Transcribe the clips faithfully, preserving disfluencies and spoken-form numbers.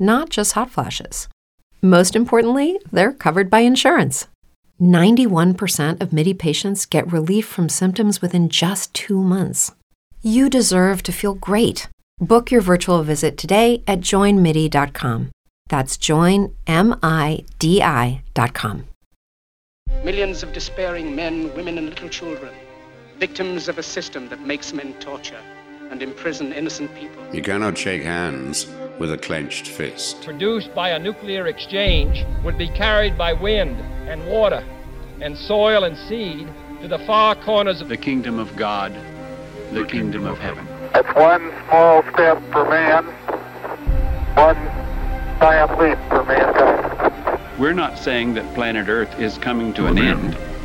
not just hot flashes. Most importantly, they're covered by insurance. ninety-one percent of MIDI patients get relief from symptoms within just two months. You deserve to feel great. Book your virtual visit today at join midi dot com. That's join midi dot com. Millions of despairing men, women, and little children, victims of a system that makes men torture and imprison innocent people. You cannot shake hands with a clenched fist. Produced by a nuclear exchange would be carried by wind and water and soil and seed to the far corners of the kingdom of God, the kingdom of heaven. It's one small step for man, one giant leap for mankind. We're not saying that planet Earth is coming to an end.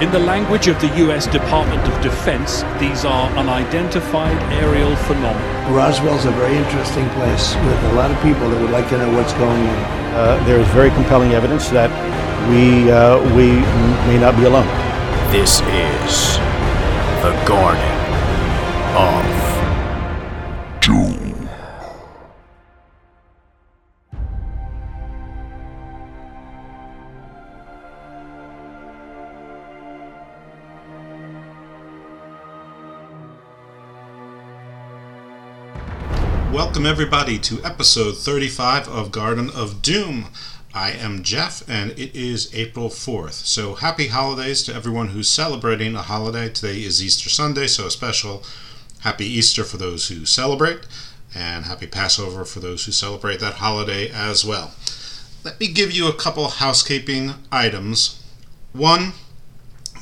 In the language of the U S Department of Defense, these are unidentified aerial phenomena. Roswell's a very interesting place with a lot of people that would like to know what's going on. Uh, there is very compelling evidence that we, uh, we may not be alone. This is the Garden of Doom. Welcome everybody to episode thirty-five of Garden of Doom. I am Jeff, and it is April fourth, so happy holidays to everyone who's celebrating a holiday. Today is Easter Sunday, so a special Happy Easter for those who celebrate, and happy Passover for those who celebrate that holiday as well. Let me give you a couple housekeeping items. One,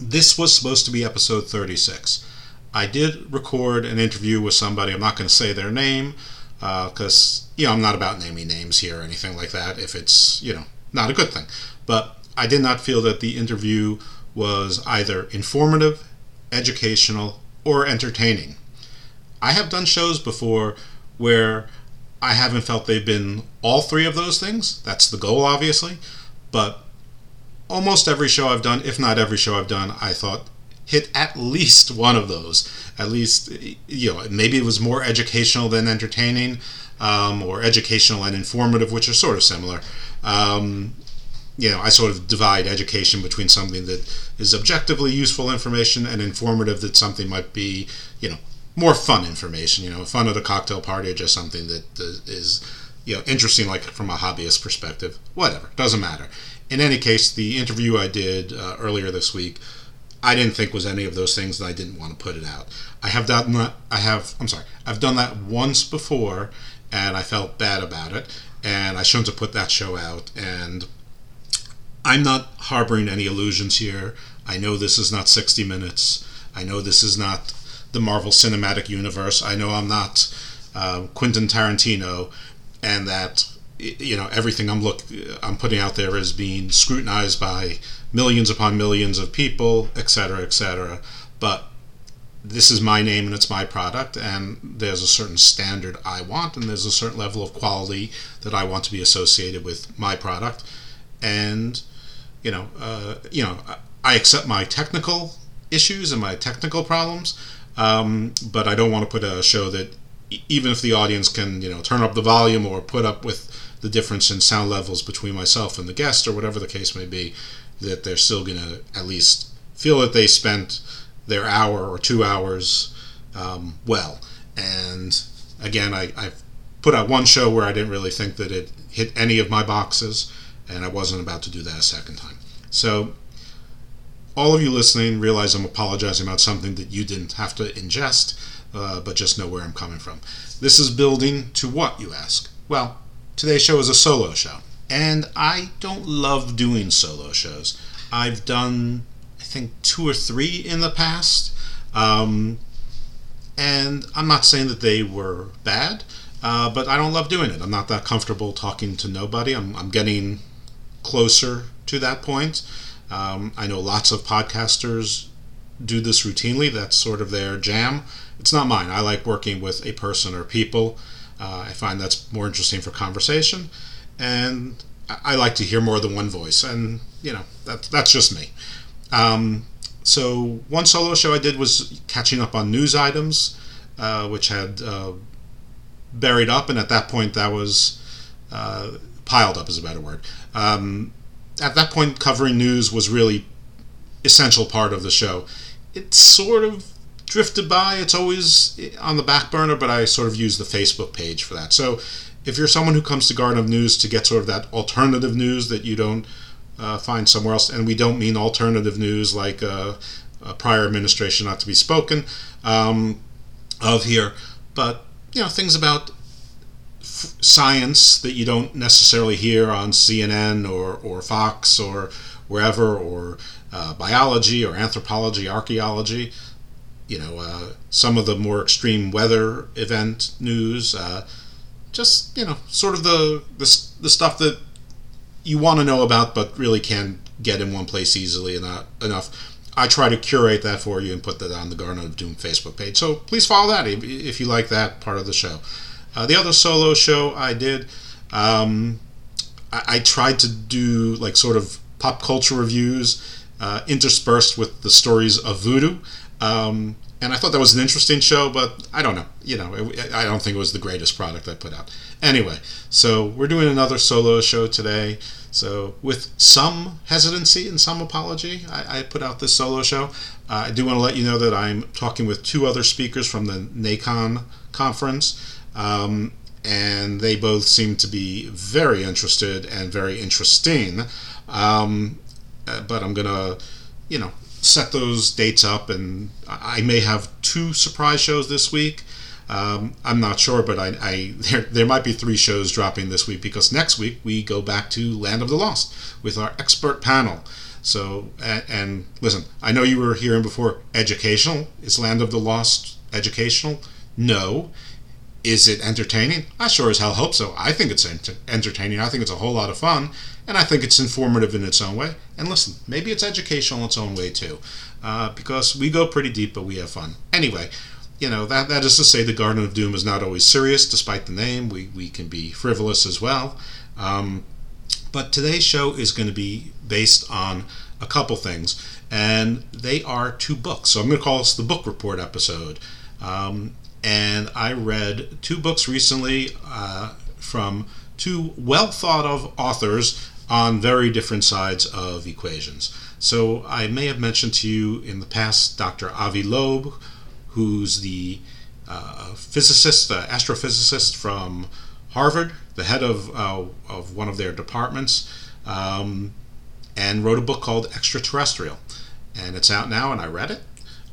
this was supposed to be episode thirty-six. I did record an interview with somebody. I'm not going to say their name, because, uh, you know, I'm not about naming names here or anything like that if it's, you know, not a good thing. But I did not feel that the interview was either informative, educational, or entertaining. I have done shows before where I haven't felt they've been all three of those things. That's the goal, obviously. But almost every show I've done, if not every show I've done, I thought hit at least one of those. At least, you know, maybe it was more educational than entertaining, um, or educational and informative, which are sort of similar. Um, you know, I sort of divide education between something that is objectively useful information and informative, that something might be, you know, more fun information, you know, fun at a cocktail party, or just something that is, you know, interesting, like from a hobbyist perspective. Whatever, doesn't matter. In any case, the interview I did uh, earlier this week, I didn't think was any of those things, and I didn't want to put it out. I have done that. I have. I'm sorry. I've done that once before, and I felt bad about it, and I shouldn't have put that show out. And I'm not harboring any illusions here. I know this is not sixty minutes. I know this is not the Marvel Cinematic Universe. I know I'm not uh, Quentin Tarantino, and that, you know, everything I'm look I'm putting out there is being scrutinized by millions upon millions of people, et cetera, et cetera. But this is my name and it's my product, and there's a certain standard I want, and there's a certain level of quality that I want to be associated with my product. And you know, uh, you know, I accept my technical issues and my technical problems, um, but I don't want to put a show that, even if the audience can, you know, turn up the volume or put up with the difference in sound levels between myself and the guest or whatever the case may be, that they're still going to at least feel that they spent their hour or two hours um, well. And again, I, I've put out one show where I didn't really think that it hit any of my boxes, and I wasn't about to do that a second time. So all of you listening, realize I'm apologizing about something that you didn't have to ingest, uh, but just know where I'm coming from. This is building to what, you ask? Well, today's show is a solo show, and I don't love doing solo shows. I've done, I think, two or three in the past, um, and I'm not saying that they were bad, uh, but I don't love doing it. I'm not that comfortable talking to nobody. I'm, I'm getting closer to that point. Um, I know lots of podcasters do this routinely. That's sort of their jam. It's not mine. I like working with a person or people. Uh, I find that's more interesting for conversation. And I like to hear more than one voice. And, you know, that, that's just me. Um, so one solo show I did was catching up on news items, uh, which had uh, buried up. And at that point, that was... Uh, piled up is a better word. Um, at that point, covering news was really essential part of the show. It sort of drifted by. It's always on the back burner, but I sort of use the Facebook page for that. So if you're someone who comes to Garden of News to get sort of that alternative news that you don't uh, find somewhere else, and we don't mean alternative news like uh, a prior administration not to be spoken um, of here, but, you know, things about f- science that you don't necessarily hear on C N N or, or Fox or wherever, or uh, biology or anthropology, archaeology, you know, uh, some of the more extreme weather event news, uh, just, you know, sort of the, the the stuff that you want to know about but really can't get in one place easily enough. I try to curate that for you and put that on the Garden of Doom Facebook page. So please follow that if, if you like that part of the show. Uh, the other solo show I did, um, I, I tried to do like sort of pop culture reviews uh, interspersed with the stories of voodoo. Um, and I thought that was an interesting show, but I don't know. You know, it, I don't think it was the greatest product I put out. Anyway, so we're doing another solo show today. So with some hesitancy and some apology, I, I put out this solo show. Uh, I do want to let you know that I'm talking with two other speakers from the NACON conference. Um, and they both seem to be very interested and very interesting. Um, but I'm going to, you know, set those dates up, and I may have two surprise shows this week. Um, I'm not sure, but I, I there, there might be three shows dropping this week, because next week we go back to Land of the Lost with our expert panel. So, and, and listen, I know you were hearing before, educational. Is Land of the Lost educational? No. Is it entertaining? I sure as hell hope so. I think it's ent- entertaining. I think it's a whole lot of fun. And I think it's informative in its own way. And listen, maybe it's educational in its own way too. Uh, because we go pretty deep, but we have fun. Anyway, you know, that, that is to say the Garden of Doom is not always serious, despite the name. We, we can be frivolous as well. Um, but today's show is going to be based on a couple things. And they are two books. So I'm going to call this the book report episode. Um... And I read two books recently uh, from two well-thought-of authors on very different sides of equations. So I may have mentioned to you in the past Doctor Avi Loeb, who's the uh, physicist, the astrophysicist from Harvard, the head of, uh, of one of their departments, um, and wrote a book called Extraterrestrial. And it's out now, and I read it.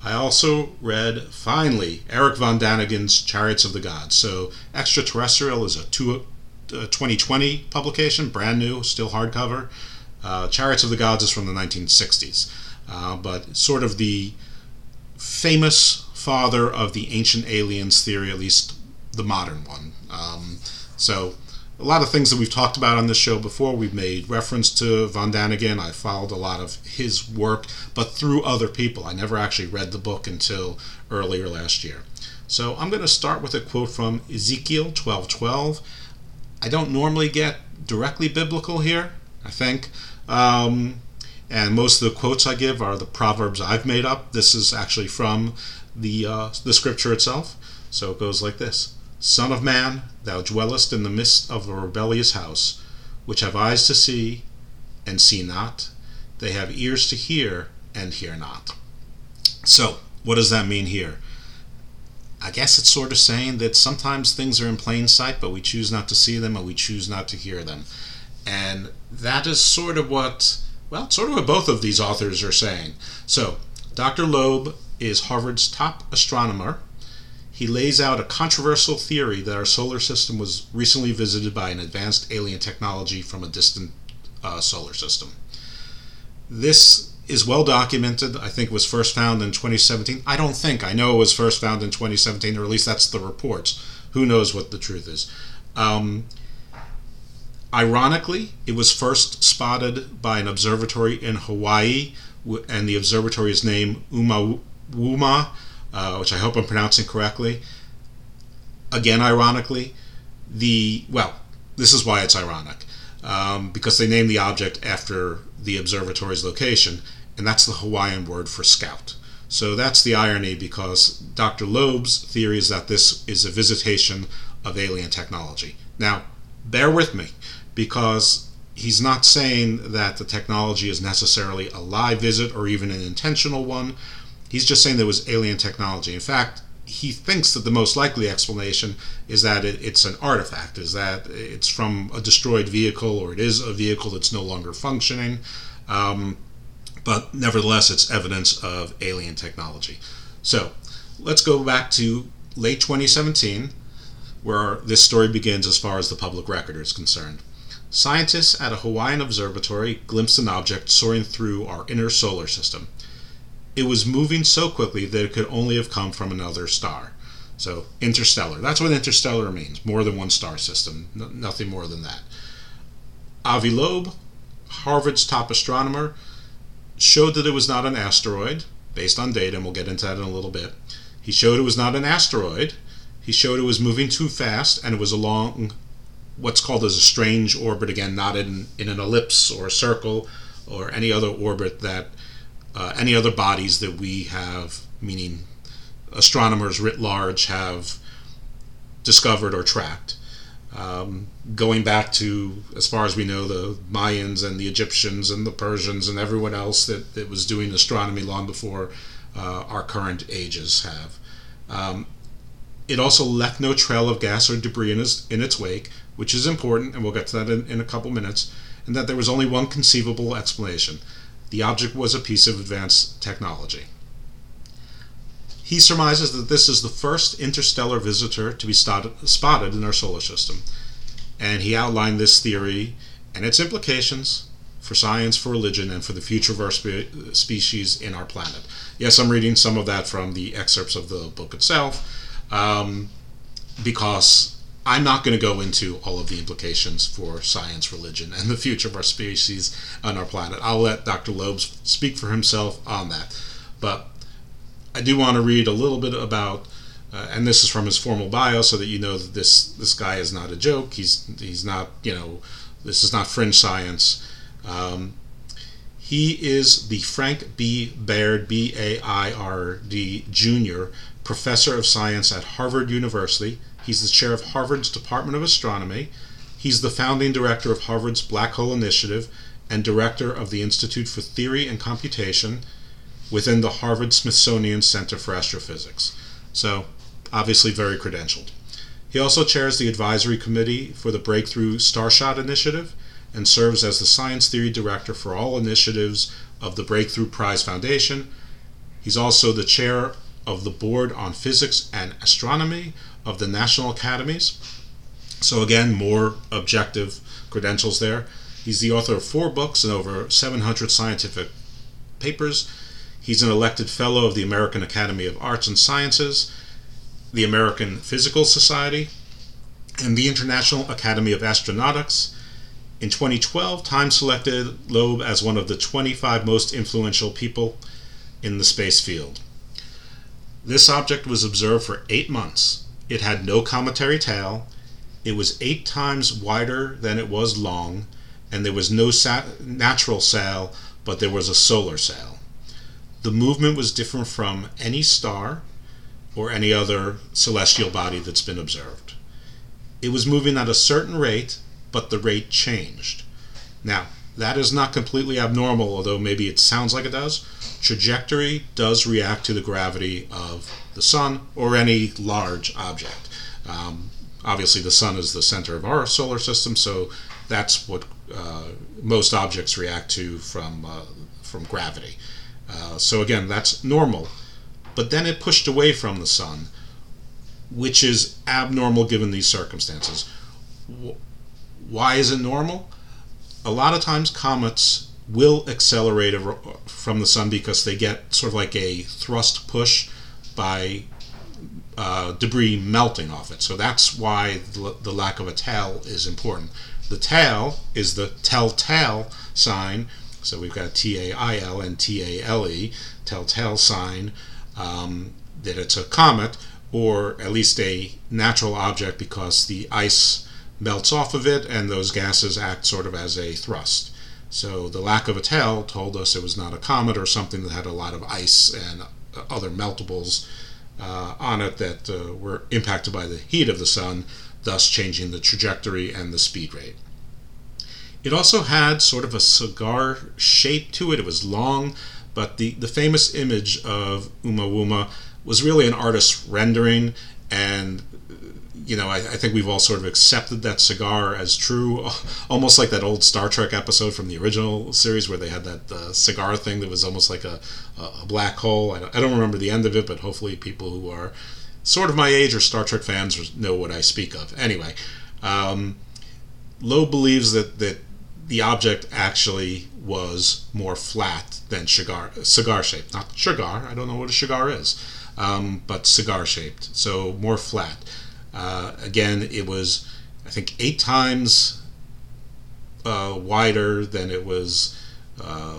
I also read, finally, Erich von Däniken's Chariots of the Gods. So Extraterrestrial is a two, uh, twenty twenty publication, brand new, still hardcover. Uh, Chariots of the Gods is from the nineteen sixties, uh, but sort of the famous father of the ancient aliens theory, at least the modern one. Um, so a lot of things that we've talked about on this show before, we've made reference to von Däniken. I followed a lot of his work, but through other people. I never actually read the book until earlier last year. So I'm going to start with a quote from Ezekiel twelve twelve. I don't normally get directly biblical here, I think. Um, and most of the quotes I give are the proverbs I've made up. This is actually from the uh, the scripture itself. So it goes like this. Son of man, thou dwellest in the midst of a rebellious house, which have eyes to see and see not. They have ears to hear and hear not. So, what does that mean here? I guess it's sort of saying that sometimes things are in plain sight, but we choose not to see them and we choose not to hear them. And that is sort of what, well, sort of what both of these authors are saying. So, Doctor Loeb is Harvard's top astronomer. He lays out a controversial theory that our solar system was recently visited by an advanced alien technology from a distant uh, solar system. This is well documented. I think it was first found in twenty seventeen. I don't think. I know it was first found in twenty seventeen, or at least that's the reports. Who knows what the truth is. Um, ironically, it was first spotted by an observatory in Hawaii, and the observatory is named Oumuamua. Uh, which I hope I'm pronouncing correctly. Again, ironically, the, well, this is why it's ironic, um, because they named the object after the observatory's location, and that's the Hawaiian word for scout. So that's the irony, because Doctor Loeb's theory is that this is a visitation of alien technology. Now, bear with me, because he's not saying that the technology is necessarily a live visit or even an intentional one. He's just saying there was alien technology. In fact, he thinks that the most likely explanation is that it, it's an artifact, is that it's from a destroyed vehicle, or it is a vehicle that's no longer functioning. Um, but nevertheless, it's evidence of alien technology. So let's go back to late twenty seventeen, where this story begins as far as the public record is concerned. Scientists at a Hawaiian observatory glimpsed an object soaring through our inner solar system. It was moving so quickly that it could only have come from another star. So, interstellar. That's what interstellar means. More than one star system. No, nothing more than that. Avi Loeb, Harvard's top astronomer, showed that it was not an asteroid, based on data, and we'll get into that in a little bit. He showed it was not an asteroid. He showed it was moving too fast, and it was along what's called as a strange orbit, again, not in, in an ellipse or a circle or any other orbit that Uh, any other bodies that we have, meaning astronomers writ large, have discovered or tracked. Um, going back to, as far as we know, the Mayans and the Egyptians and the Persians and everyone else that, that was doing astronomy long before uh, our current ages have. Um, it also left no trail of gas or debris in its, in its wake, which is important, and we'll get to that in, in a couple minutes, and that there was only one conceivable explanation. The object was a piece of advanced technology. He surmises that this is the first interstellar visitor to be spotted, spotted in our solar system. And he outlined this theory and its implications for science, for religion, and for the future of our spe- species in our planet. Yes, I'm reading some of that from the excerpts of the book itself, um, because I'm not going to go into all of the implications for science, religion, and the future of our species on our planet. I'll let Doctor Loeb speak for himself on that. But I do want to read a little bit about, uh, and this is from his formal bio, so that you know that this, this guy is not a joke. He's he's not, you know, this is not fringe science. Um, he is the Frank B. Baird, B A I R D, Junior Professor of Science at Harvard University. He's the chair of Harvard's Department of Astronomy, He's the founding director of Harvard's Black Hole Initiative and director of the Institute for Theory and Computation within the Harvard-Smithsonian Center for Astrophysics. So, obviously very credentialed. He also chairs the advisory committee for the Breakthrough Starshot Initiative and serves as the science theory director for all initiatives of the Breakthrough Prize Foundation. He's also the chair of the board on physics and astronomy of the National Academies. So again, more objective credentials there. He's the author of four books and over seven hundred scientific papers. He's an elected fellow of the American Academy of Arts and Sciences, the American Physical Society, and the International Academy of Astronautics. In twenty twelve, Time selected Loeb as one of the twenty-five most influential people in the space field. This object was observed for eight months. It had no cometary tail. It was eight times wider than it was long, and there was no sat- natural sail, but there was a solar sail. The movement was different from any star or any other celestial body that's been observed. It was moving at a certain rate, but the rate changed. Now, that is not completely abnormal, although maybe it sounds like it does. Trajectory does react to the gravity of the sun or any large object. Um, obviously, the sun is the center of our solar system, so that's what uh, most objects react to from, uh, from gravity. Uh, so again, that's normal. But then it pushed away from the sun, which is abnormal given these circumstances. Why is it normal? A lot of times comets will accelerate from the sun because they get sort of like a thrust push by uh, debris melting off it. So that's why the lack of a tail is important. The tail is the telltale sign. So we've got T A I L and T A L E, telltale sign um, that it's a comet or at least a natural object because the ice melts off of it and those gases act sort of as a thrust. So the lack of a tail told us it was not a comet or something that had a lot of ice and other meltables uh, on it that uh, were impacted by the heat of the sun, thus changing the trajectory and the speed rate. It also had sort of a cigar shape to it. It was long, but the, the famous image of Oumuamua was really an artist's rendering, and you know, I, I think we've all sort of accepted that cigar as true, almost like that old Star Trek episode from the original series where they had that uh, cigar thing that was almost like a, a black hole. I don't, I don't remember the end of it, but hopefully people who are sort of my age or Star Trek fans know what I speak of. Anyway, um, Loeb believes that, that the object actually was more flat than cigar, cigar shaped. Not cigar, I don't know what a cigar is, um, but cigar shaped, so more flat. Uh, again, it was, I think, eight times uh, wider than it was, uh,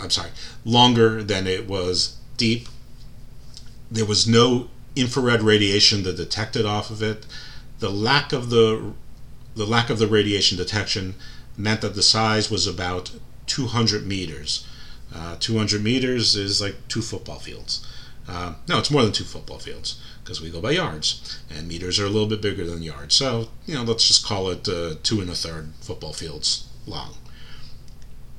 I'm sorry, longer than it was deep. There was no infrared radiation that detected off of it. The lack of the, the lack of the radiation detection meant that the size was about two hundred meters. Uh, two hundred meters is like two football fields. Uh, no, it's more than two football fields because we go by yards, and meters are a little bit bigger than yards. So, you know, let's just call it uh, two and a third football fields long.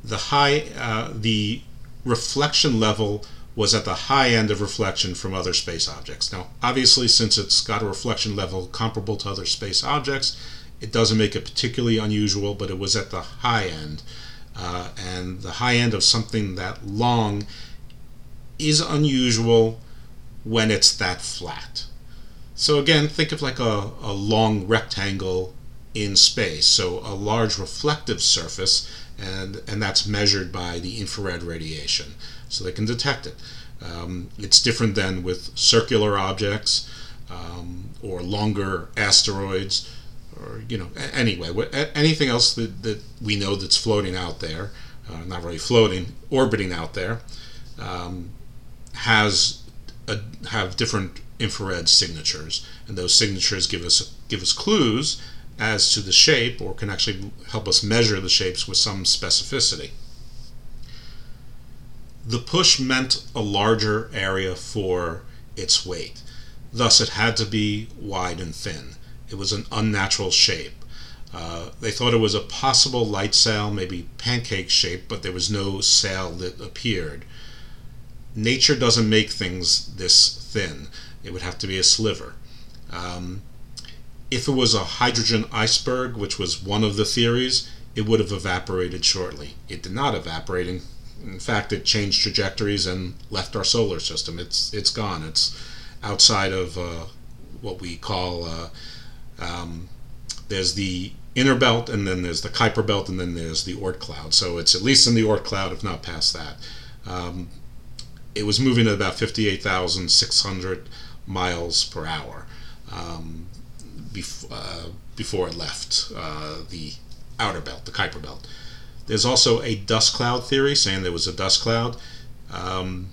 The high, uh, the reflection level was at the high end of reflection from other space objects. Now, obviously, since it's got a reflection level comparable to other space objects, it doesn't make it particularly unusual, but it was at the high end, uh, and the high end of something that long is unusual when it's that flat. So again, think of like a, a long rectangle in space, so a large reflective surface, and, and that's measured by the infrared radiation, so they can detect it. Um, it's different than with circular objects um, or longer asteroids or, you know, anyway, anything else that, that we know that's floating out there, uh, not really floating, orbiting out there, um, has a, have different infrared signatures, and those signatures give us give us clues as to the shape, or can actually help us measure the shapes with some specificity. The push meant a larger area for its weight, thus it had to be wide and thin. It was an unnatural shape. Uh, they thought it was a possible light sail, maybe pancake shape, but there was no sail that appeared. Nature doesn't make things this thin. It would have to be a sliver. Um, if it was a hydrogen iceberg, which was one of the theories, it would have evaporated shortly. It did not evaporate. In, in fact, it changed trajectories and left our solar system. It's it's gone. It's outside of uh, what we call... Uh, um, there's the inner belt, and then there's the Kuiper belt, and then there's the Oort cloud. So it's at least in the Oort cloud, if not past that. Um, it was moving at about fifty-eight thousand six hundred miles per hour um, bef- uh, before it left uh, the outer belt, the Kuiper belt. There's also a dust cloud theory, saying there was a dust cloud. Um,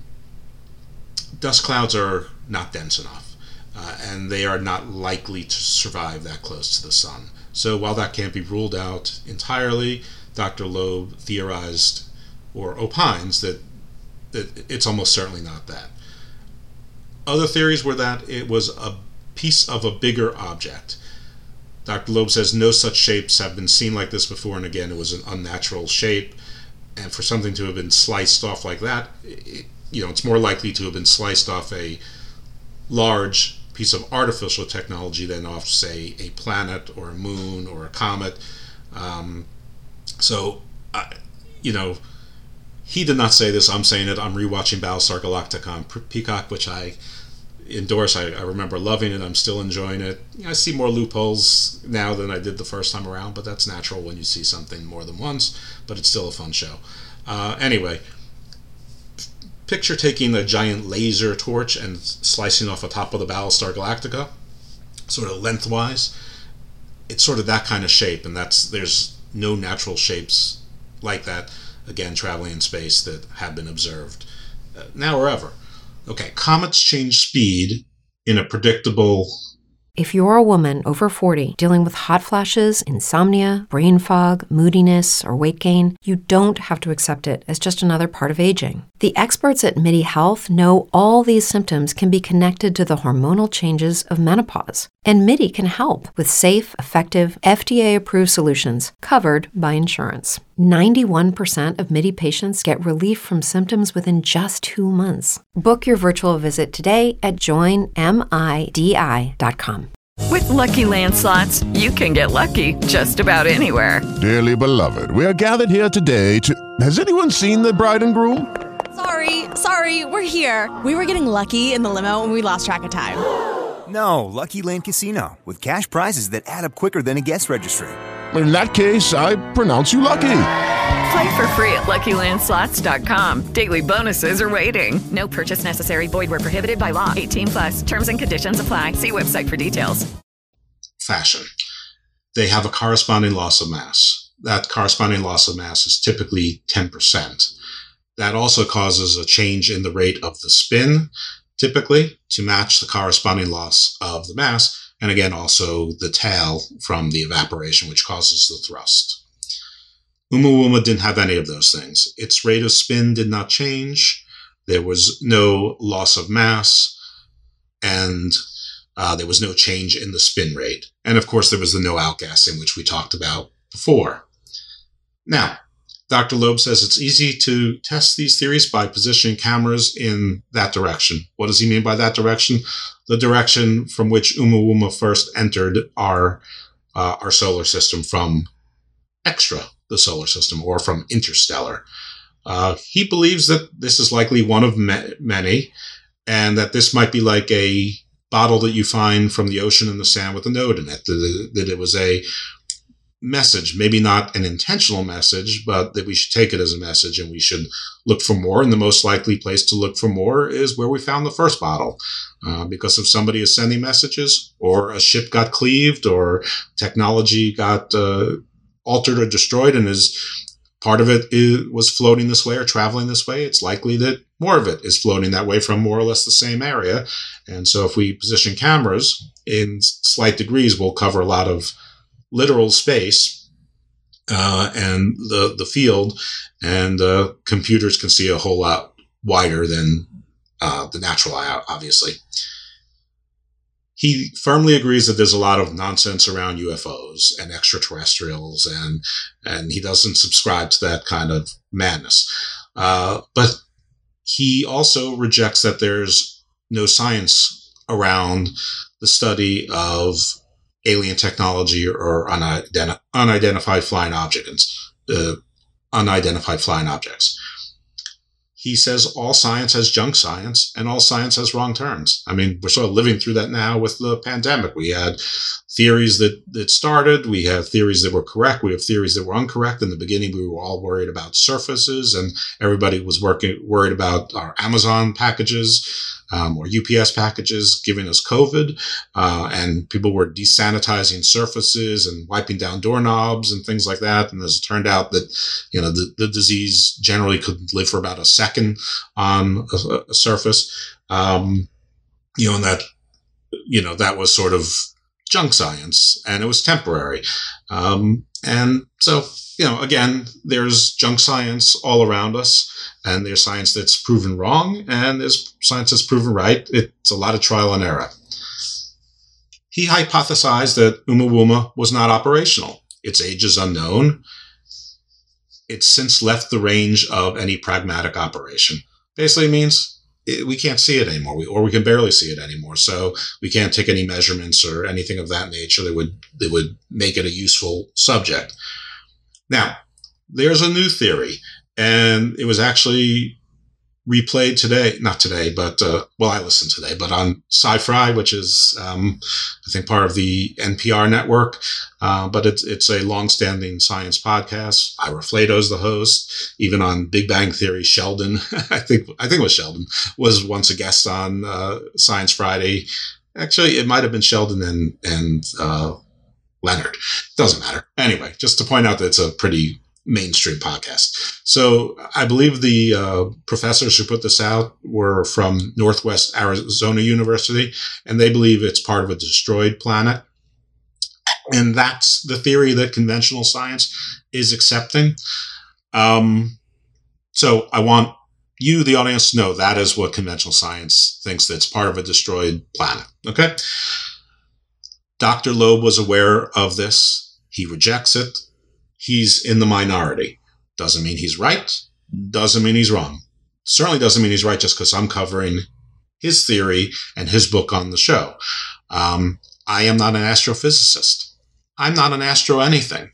dust clouds are not dense enough, uh, and they are not likely to survive that close to the sun. So while that can't be ruled out entirely, Doctor Loeb theorized or opines that, that it's almost certainly not that. Other theories were that it was a piece of a bigger object. Doctor Loeb says no such shapes have been seen like this before, and again, it was an unnatural shape. And for something to have been sliced off like that, it, you know, it's more likely to have been sliced off a large piece of artificial technology than off, say, a planet or a moon or a comet. Um, so, I, you know, he did not say this. I'm saying it. I'm rewatching Battlestar Galactica on Peacock, which I endorse. I, I remember loving it. I'm still enjoying it. I see more loopholes now than I did the first time around, but that's natural when you see something more than once, but it's still a fun show. Uh, anyway... Picture taking a giant laser torch and slicing off the top of the Battlestar Galactica, sort of lengthwise. It's sort of that kind of shape, and that's there's no natural shapes like that, again, traveling in space, that have been observed uh, now or ever. Okay, comets change speed in a predictable... If you're a woman over forty dealing with hot flashes, insomnia, brain fog, moodiness, or weight gain, you don't have to accept it as just another part of aging. The experts at MiniHealth know all these symptoms can be connected to the hormonal changes of menopause, and MIDI can help with safe, effective, F D A-approved solutions covered by insurance. ninety-one percent of MIDI patients get relief from symptoms within just two months. Book your virtual visit today at join midi dot com. With Lucky Land Slots, you can get lucky just about anywhere. Dearly beloved, we are gathered here today to... Has anyone seen the bride and groom? Sorry, sorry, we're here. We were getting lucky in the limo and we lost track of time. No, Lucky Land Casino, with cash prizes that add up quicker than a guest registry. In that case, I pronounce you lucky. Play for free at lucky land slots dot com. Daily bonuses are waiting. No purchase necessary. Void where prohibited by law. eighteen plus. Terms and conditions apply. See website for details. Fashion. They have a corresponding loss of mass. That corresponding loss of mass is typically ten percent. That also causes a change in the rate of the spin, typically, to match the corresponding loss of the mass. And again, also the tail from the evaporation, which causes the thrust. Oumuamua didn't have any of those things. Its rate of spin did not change. There was no loss of mass. And uh, there was no change in the spin rate. And of course, there was the no outgassing, which we talked about before. Now, Doctor Loeb says it's easy to test these theories by positioning cameras in that direction. What does he mean by that direction? The direction from which Oumuamua first entered our uh, our solar system from extra the solar system, or from interstellar. Uh, he believes that this is likely one of ma- many, and that this might be like a bottle that you find from the ocean in the sand with a note in it, that, that it was a message, maybe not an intentional message, but that we should take it as a message and we should look for more. And the most likely place to look for more is where we found the first bottle, uh, because if somebody is sending messages, or a ship got cleaved, or technology got uh, altered or destroyed, and is part of it is, was floating this way or traveling this way, it's likely that more of it is floating that way from more or less the same area. And so if we position cameras in slight degrees, we'll cover a lot of literal space uh, and the the field, and uh, computers can see a whole lot wider than uh, the natural eye, obviously. he firmly agrees that there's a lot of nonsense around U F Os and extraterrestrials, and and he doesn't subscribe to that kind of madness. Uh, but he also rejects that there's no science around the study of alien technology or unidenti- unidentified flying objects. Uh, unidentified flying objects. He says all science has junk science and all science has wrong turns. I mean, we're sort of living through that now with the pandemic. We had theories that, that started. We have theories that were correct. We have theories that were incorrect. In the beginning, we were all worried about surfaces, and everybody was working worried about our Amazon packages um, or U P S packages giving us COVID. Uh, and people were desanitizing surfaces and wiping down doorknobs and things like that. And as it turned out that, you know, the, the disease generally could live for about a second on a, a surface, um, you know, and that, you know, that was sort of junk science, and it was temporary. Um, and so, you know, again, there's junk science all around us, and there's science that's proven wrong, and there's science that's proven right. It's a lot of trial and error. He hypothesized that Oumuamua was not operational. Its age is unknown. It's since left the range of any pragmatic operation. Basically means it, we can't see it anymore, we, or we can barely see it anymore. So we can't take any measurements or anything of that nature that would, that would make it a useful subject. Now, there's a new theory, and it was actually replayed today, not today, but, uh, well, I listened today, but on Sci-Fi, which is, um, I think, part of the N P R network. Uh, but it's, it's a longstanding science podcast. Ira Flato's the host. Even on Big Bang Theory, Sheldon, I think, I think it was Sheldon, was once a guest on, uh, Science Friday. Actually, it might've been Sheldon and, and, uh, Leonard. Doesn't matter. Anyway, just to point out that it's a pretty mainstream podcast. So I believe the uh, professors who put this out were from Northwest Arizona University, and they believe it's part of a destroyed planet. And that's the theory that conventional science is accepting. Um, so I want you, the audience, to know that is what conventional science thinks, that's part of a destroyed planet. Okay. Doctor Loeb was aware of this. He rejects it. He's in the minority. Doesn't mean he's right. Doesn't mean he's wrong. Certainly doesn't mean he's right just because I'm covering his theory and his book on the show. Um, I am not an astrophysicist. I'm not an astro anything.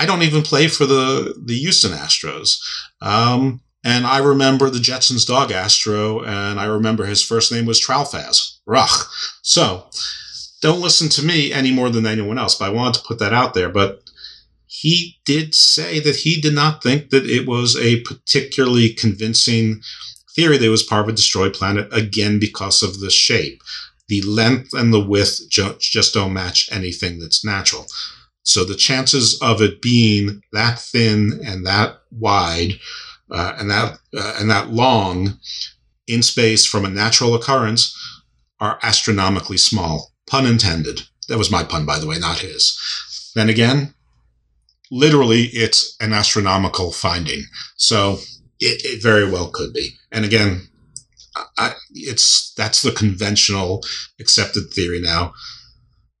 I don't even play for the, the Houston Astros. Um, and I remember the Jetsons' dog Astro, and I remember his first name was Tralfaz. Ruch. So don't listen to me any more than anyone else, but I wanted to put that out there. But he did say that he did not think that it was a particularly convincing theory that it was part of a destroyed planet, again, because of the shape. The length and the width just don't match anything that's natural. So the chances of it being that thin and that wide uh, and that uh, and that long in space from a natural occurrence are astronomically small. Pun intended. That was my pun, by the way, not his. Then again, literally, it's an astronomical finding. So it, it very well could be. And again, I, it's that's the conventional accepted theory now.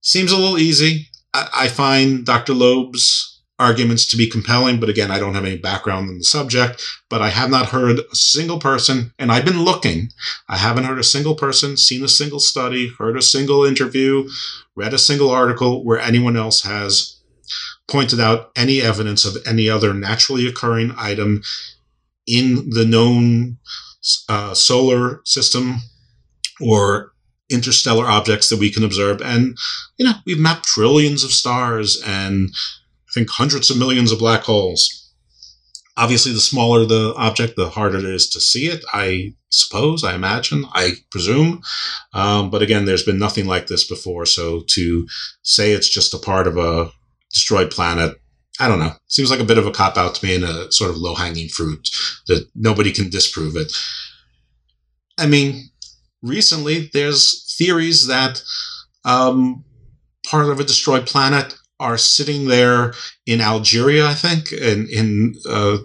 Seems a little easy. I, I find Doctor Loeb's arguments to be compelling, but again, I don't have any background in the subject. But I have not heard a single person, and I've been looking. I haven't heard a single person, seen a single study, heard a single interview, read a single article where anyone else has pointed out any evidence of any other naturally occurring item in the known uh, solar system or interstellar objects that we can observe. And, you know, we've mapped trillions of stars and I think hundreds of millions of black holes. Obviously, the smaller the object, the harder it is to see it, I suppose, I imagine, I presume. Um, but again, there's been nothing like this before. So to say it's just a part of a destroyed planet, I don't know. Seems like a bit of a cop-out to me and a sort of low-hanging fruit that nobody can disprove it. I mean, recently there's theories that um, part of a destroyed planet are sitting there in Algeria, I think, in, in uh,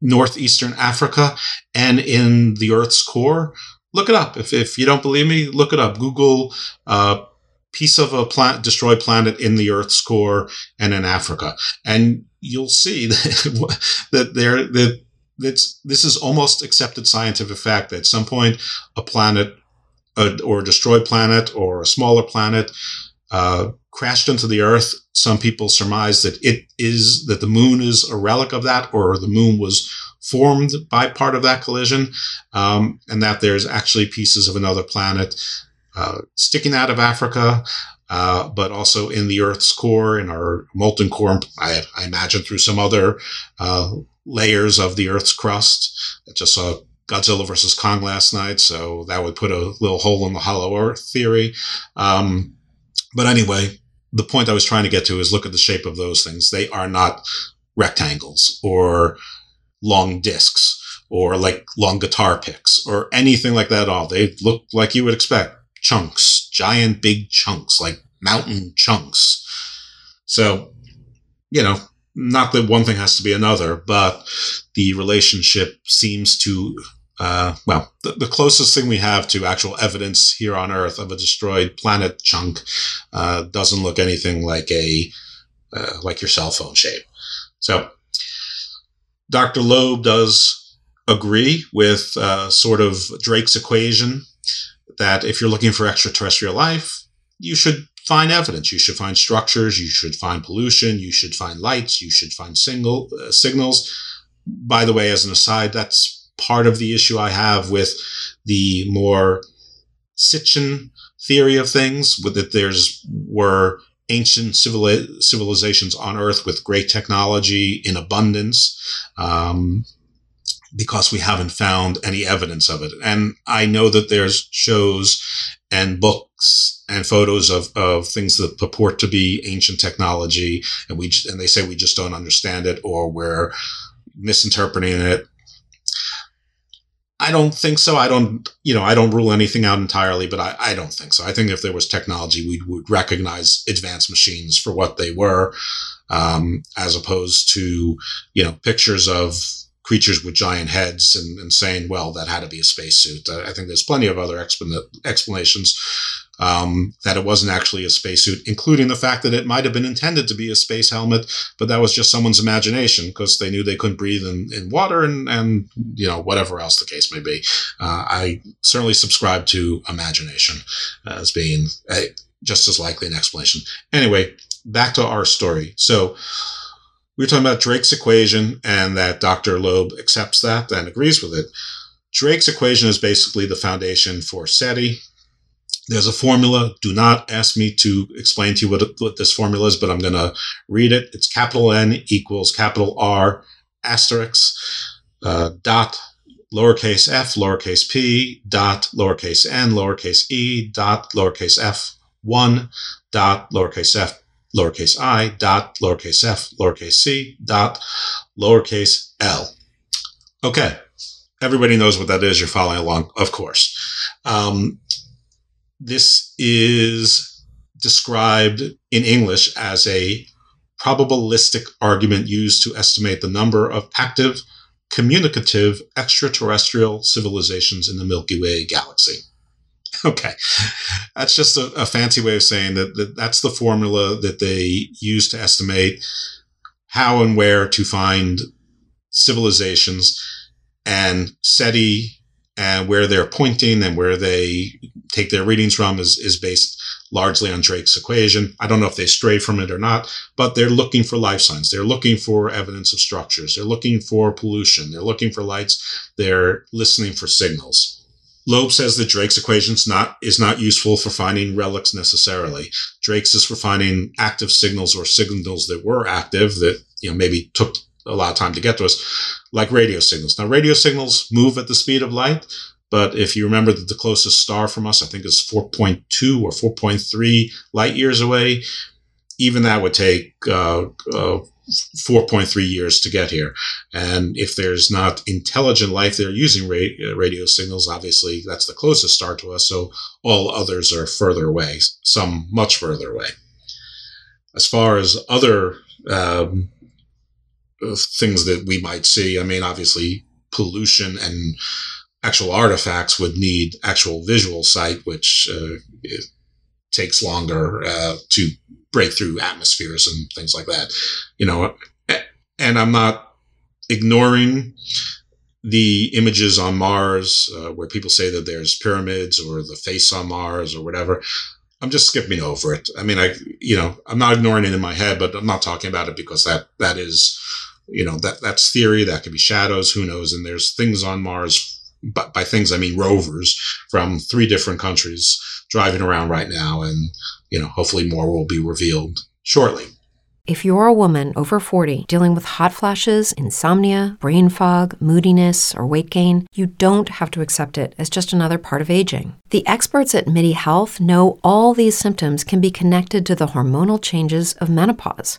northeastern Africa and in the Earth's core, Look it up. If, if you don't believe me, look it up. Google uh, piece of a planet, destroyed planet in the Earth's core and in Africa. And you'll see that, that there that that's, this is almost accepted scientific fact that at some point a planet a, or a destroyed planet or a smaller planet uh, crashed into the Earth. Some people surmise that it is that the moon is a relic of that, or the moon was formed by part of that collision, um, and that there's actually pieces of another planet uh, sticking out of Africa, uh, but also in the Earth's core, in our molten core, I, I imagine through some other uh, layers of the Earth's crust. I just saw Godzilla versus Kong last night, so that would put a little hole in the hollow Earth theory. Um, but anyway, the point I was trying to get to is look at the shape of those things. They are not rectangles or long discs or like long guitar picks or anything like that at all. They look like you would expect, chunks, giant big chunks, like mountain chunks. So, you know, not that one thing has to be another, but the relationship seems to, uh, well, the, the closest thing we have to actual evidence here on Earth of a destroyed planet chunk uh, doesn't look anything like a, uh, like your cell phone shape. So, Doctor Loeb does agree with uh, sort of Drake's equation that if you're looking for extraterrestrial life, you should find evidence. You should find structures. You should find pollution. You should find lights. You should find single uh, signals. By the way, as an aside, that's part of the issue I have with the more Sitchin theory of things, with that there's were ancient civili- civilizations on Earth with great technology in abundance, um, because we haven't found any evidence of it. And I know that there's shows and books and photos of, of things that purport to be ancient technology, and we and they say we just don't understand it or we're misinterpreting it. I don't think so. I don't, you know, I don't rule anything out entirely, but I, I don't think so. I think if there was technology, we would recognize advanced machines for what they were, um, as opposed to, you know, pictures of creatures with giant heads and, and saying, well, that had to be a spacesuit. I think there's plenty of other explan- explanations um, that it wasn't actually a spacesuit, including the fact that it might have been intended to be a space helmet, but that was just someone's imagination because they knew they couldn't breathe in, in water and, and, you know, whatever else the case may be. Uh, I certainly subscribe to imagination as being a, just as likely an explanation. Anyway, back to our story. So we were talking about Drake's equation and that Doctor Loeb accepts that and agrees with it. Drake's equation is basically the foundation for SETI. There's a formula. Do not ask me to explain to you what, what this formula is, but I'm going to read it. It's capital N equals capital R asterisk uh, dot lowercase f lowercase p dot lowercase n lowercase e dot lowercase f one dot lowercase f lowercase I dot lowercase f lowercase c dot lowercase l. Okay. Everybody knows what that is. You're following along, of course. Um, this is described in English as a probabilistic argument used to estimate the number of active, communicative extraterrestrial civilizations in the Milky Way galaxy. Okay, that's just a, a fancy way of saying that, that that's the formula that they use to estimate how and where to find civilizations, and SETI and where they're pointing and where they take their readings from is, is based largely on Drake's equation. I don't know if they stray from it or not, but they're looking for life signs. They're looking for evidence of structures. They're looking for pollution. They're looking for lights. They're listening for signals. Loeb says that Drake's equation is not, is not useful for finding relics necessarily. Drake's is for finding active signals or signals that were active that, you know, maybe took a lot of time to get to us, like radio signals. Now, radio signals move at the speed of light, but if you remember that the closest star from us, I think, is four point two or four point three light years away, even that would take uh, uh, four point three years to get here. And if there's not intelligent life there using ra- radio signals, obviously that's the closest star to us, so all others are further away, some much further away. As far as other um, things that we might see, I mean, obviously pollution and actual artifacts would need actual visual sight, which uh, it takes longer uh, to break through atmospheres and things like that. You know, and I'm not ignoring the images on Mars uh, where people say that there's pyramids or the face on Mars or whatever. I'm just skipping over it. I mean, I, you know, I'm not ignoring it in my head, but I'm not talking about it because that, that is, you know, that that's theory. That could be shadows, who knows? And there's things on Mars, but by things, I mean, rovers from three different countries driving around right now. And, you know, hopefully more will be revealed shortly. If you're a woman over forty dealing with hot flashes, insomnia, brain fog, moodiness, or weight gain, you don't have to accept it as just another part of aging. The experts at MiniHealth know all these symptoms can be connected to the hormonal changes of menopause,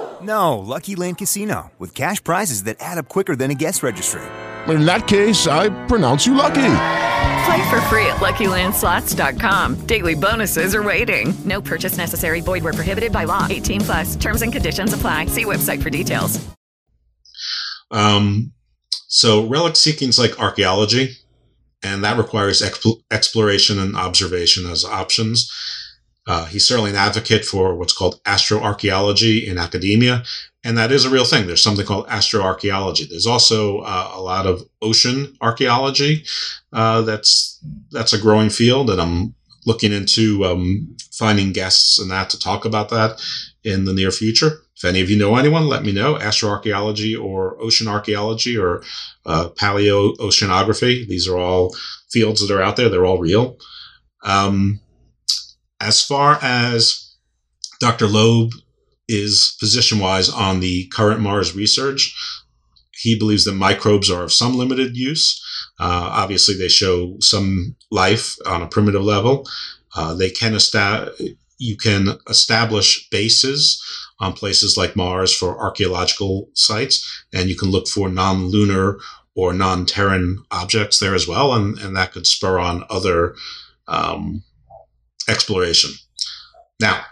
No, Lucky Land Casino, with cash prizes that add up quicker than a guest registry. In that case, I pronounce you lucky. Play for free at lucky land slots dot com. Daily bonuses are waiting. No purchase necessary. Void where prohibited by law. eighteen plus. Terms and conditions apply. See website for details. Um, so relic seeking is like archaeology, and that requires exp- exploration and observation as options. Uh, he's certainly an advocate for what's called astroarchaeology in academia. And that is a real thing. There's something called astroarchaeology. There's also uh, a lot of ocean archaeology. Uh, that's that's a growing field, and I'm looking into um, finding guests and that to talk about that in the near future. If any of you know anyone, let me know. Astroarchaeology or ocean archaeology or uh, paleo-oceanography. These are all fields that are out there. They're all real. Um, as far as Doctor Loeb is position-wise on the current Mars research, he believes that microbes are of some limited use. Uh, obviously, they show some life on a primitive level. Uh, they can esta- you can establish bases on places like Mars for archaeological sites, and you can look for non-lunar or non-Terran objects there as well, and, and that could spur on other um, exploration. Now,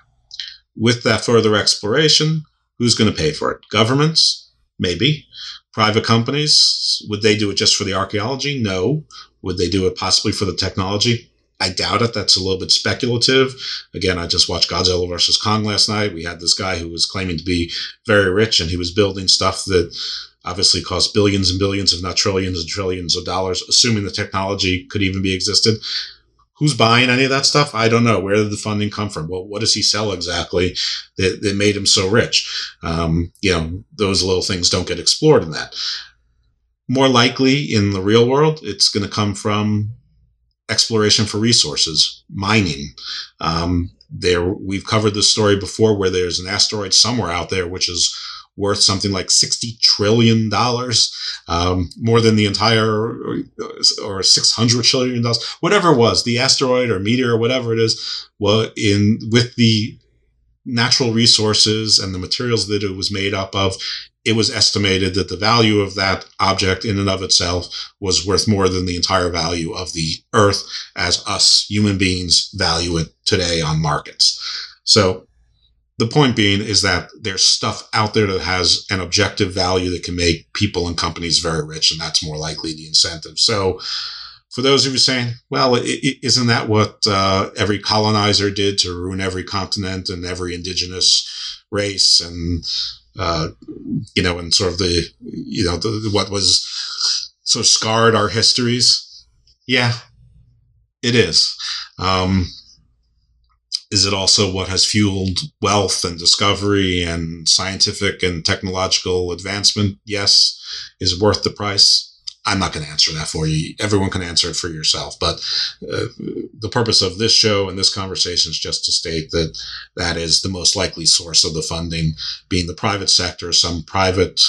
with that further exploration, who's going to pay for it? Governments? Maybe. Private companies? Would they do it just for the archaeology? No. Would they do it possibly for the technology? I doubt it. That's a little bit speculative. Again, I just watched Godzilla versus Kong last night. We had this guy who was claiming to be very rich, and he was building stuff that obviously cost billions and billions, if not trillions and trillions of dollars, assuming the technology could even be existed. Who's buying any of that stuff? I don't know. Where did the funding come from? Well, what does he sell exactly that, that made him so rich? Um, you know, those little things don't get explored in that. More likely in the real world, it's going to come from exploration for resources, mining. Um, there, we've covered this story before where there's an asteroid somewhere out there, which is worth something like sixty trillion dollars, um, more than the entire, or six hundred trillion dollars, whatever it was, the asteroid or meteor or whatever it is, well, in with the natural resources and the materials that it was made up of, it was estimated that the value of that object in and of itself was worth more than the entire value of the Earth as us human beings value it today on markets. So, the point being is that there's stuff out there that has an objective value that can make people and companies very rich, and that's more likely the incentive. So for those of you saying, well, it, it, isn't that what uh, every colonizer did to ruin every continent and every indigenous race and, uh, you know, and sort of the, you know, the, what was sort of scarred our histories? Yeah, it is. Um Is it also what has fueled wealth and discovery and scientific and technological advancement? Yes. Is worth the price? I'm not going to answer that for you. Everyone can answer it for yourself. But uh, the purpose of this show and this conversation is just to state that that is the most likely source of the funding, being the private sector, some private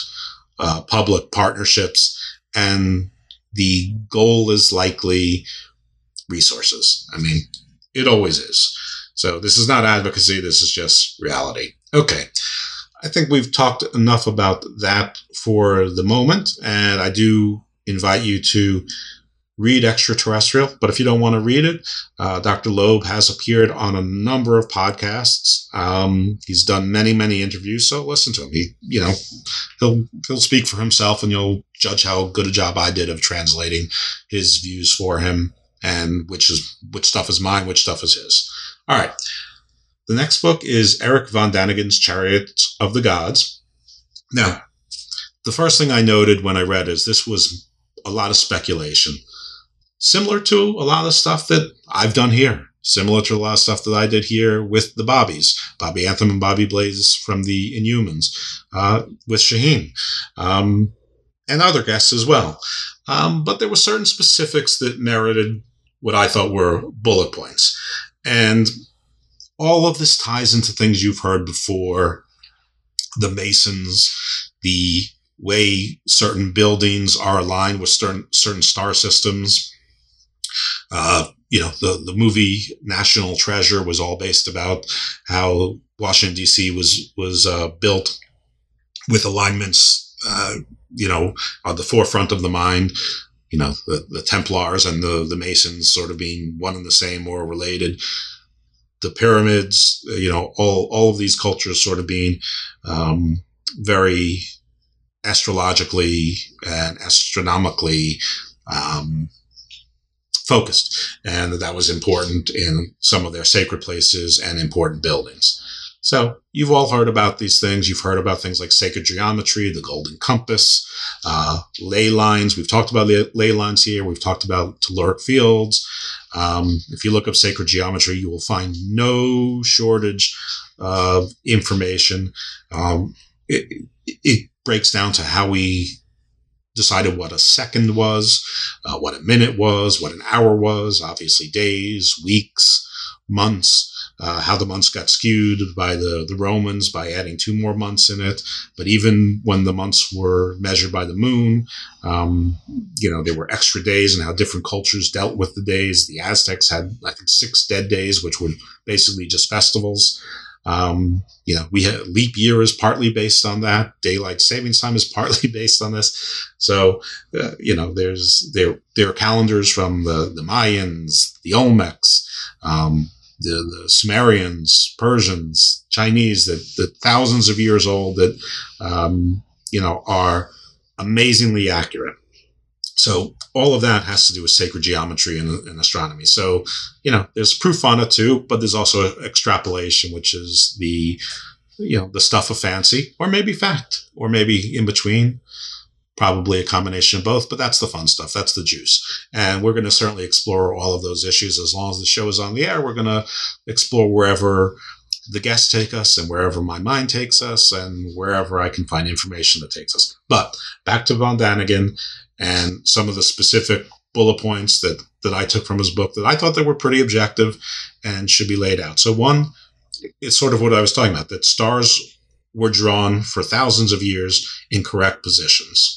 uh, public partnerships. And the goal is likely resources. I mean, it always is. So this is not advocacy. This is just reality. Okay. I think we've talked enough about that for the moment. And I do invite you to read Extraterrestrial. But if you don't want to read it, uh, Doctor Loeb has appeared on a number of podcasts. Um, he's done many, many interviews. So listen to him. He, you know, he'll, he'll speak for himself and you'll judge how good a job I did of translating his views for him and which is, which stuff is mine, which stuff is his. All right. The next book is Erich von Däniken's Chariots of the Gods. Now, the first thing I noted when I read is this was a lot of speculation, similar to a lot of stuff that I've done here, similar to a lot of stuff that I did here with the Bobbies, Bobby Anthem and Bobby Blaze from the Inhumans, uh, with Shaheen, um, and other guests as well. Um, but there were certain specifics that merited what I thought were bullet points. And all of this ties into things you've heard before, the Masons, the way certain buildings are aligned with certain certain star systems. Uh, you know, the, the movie National Treasure was all based about how Washington, D C was, was uh, built with alignments, uh, you know, on the forefront of the mind. You know, the, the Templars and the, the Masons sort of being one and the same or related. The pyramids, you know, all, all of these cultures sort of being um, very astrologically and astronomically um, focused. And that was important in some of their sacred places and important buildings. So you've all heard about these things. You've heard about things like sacred geometry, the golden compass, uh, ley lines. We've talked about ley lines here. We've talked about telluric fields. Um, if you look up sacred geometry, you will find no shortage of information. Um, it, it breaks down to how we decided what a second was, uh, what a minute was, what an hour was, obviously days, weeks, months. Uh, how the months got skewed by the, the Romans by adding two more months in it. But even when the months were measured by the moon, um, you know, there were extra days and how different cultures dealt with the days. The Aztecs had, I think, six dead days, which were basically just festivals. Um, you know, we had leap year is partly based on that. Daylight savings time is partly based on this. So, uh, you know, there's there, there are calendars from the, the Mayans, the Olmecs, um, The, the Sumerians, Persians, Chinese, that that thousands of years old that, um, you know, are amazingly accurate. So all of that has to do with sacred geometry and, and astronomy. So, you know, there's proof on it too, but there's also extrapolation, which is the, you know, the stuff of fancy or maybe fact or maybe in between. Probably a combination of both, but that's the fun stuff. That's the juice. And we're going to certainly explore all of those issues. As long as the show is on the air, we're going to explore wherever the guests take us and wherever my mind takes us and wherever I can find information that takes us. But back to von Däniken and some of the specific bullet points that, that I took from his book that I thought that were pretty objective and should be laid out. So one, it's sort of what I was talking about, that stars were drawn for thousands of years in correct positions.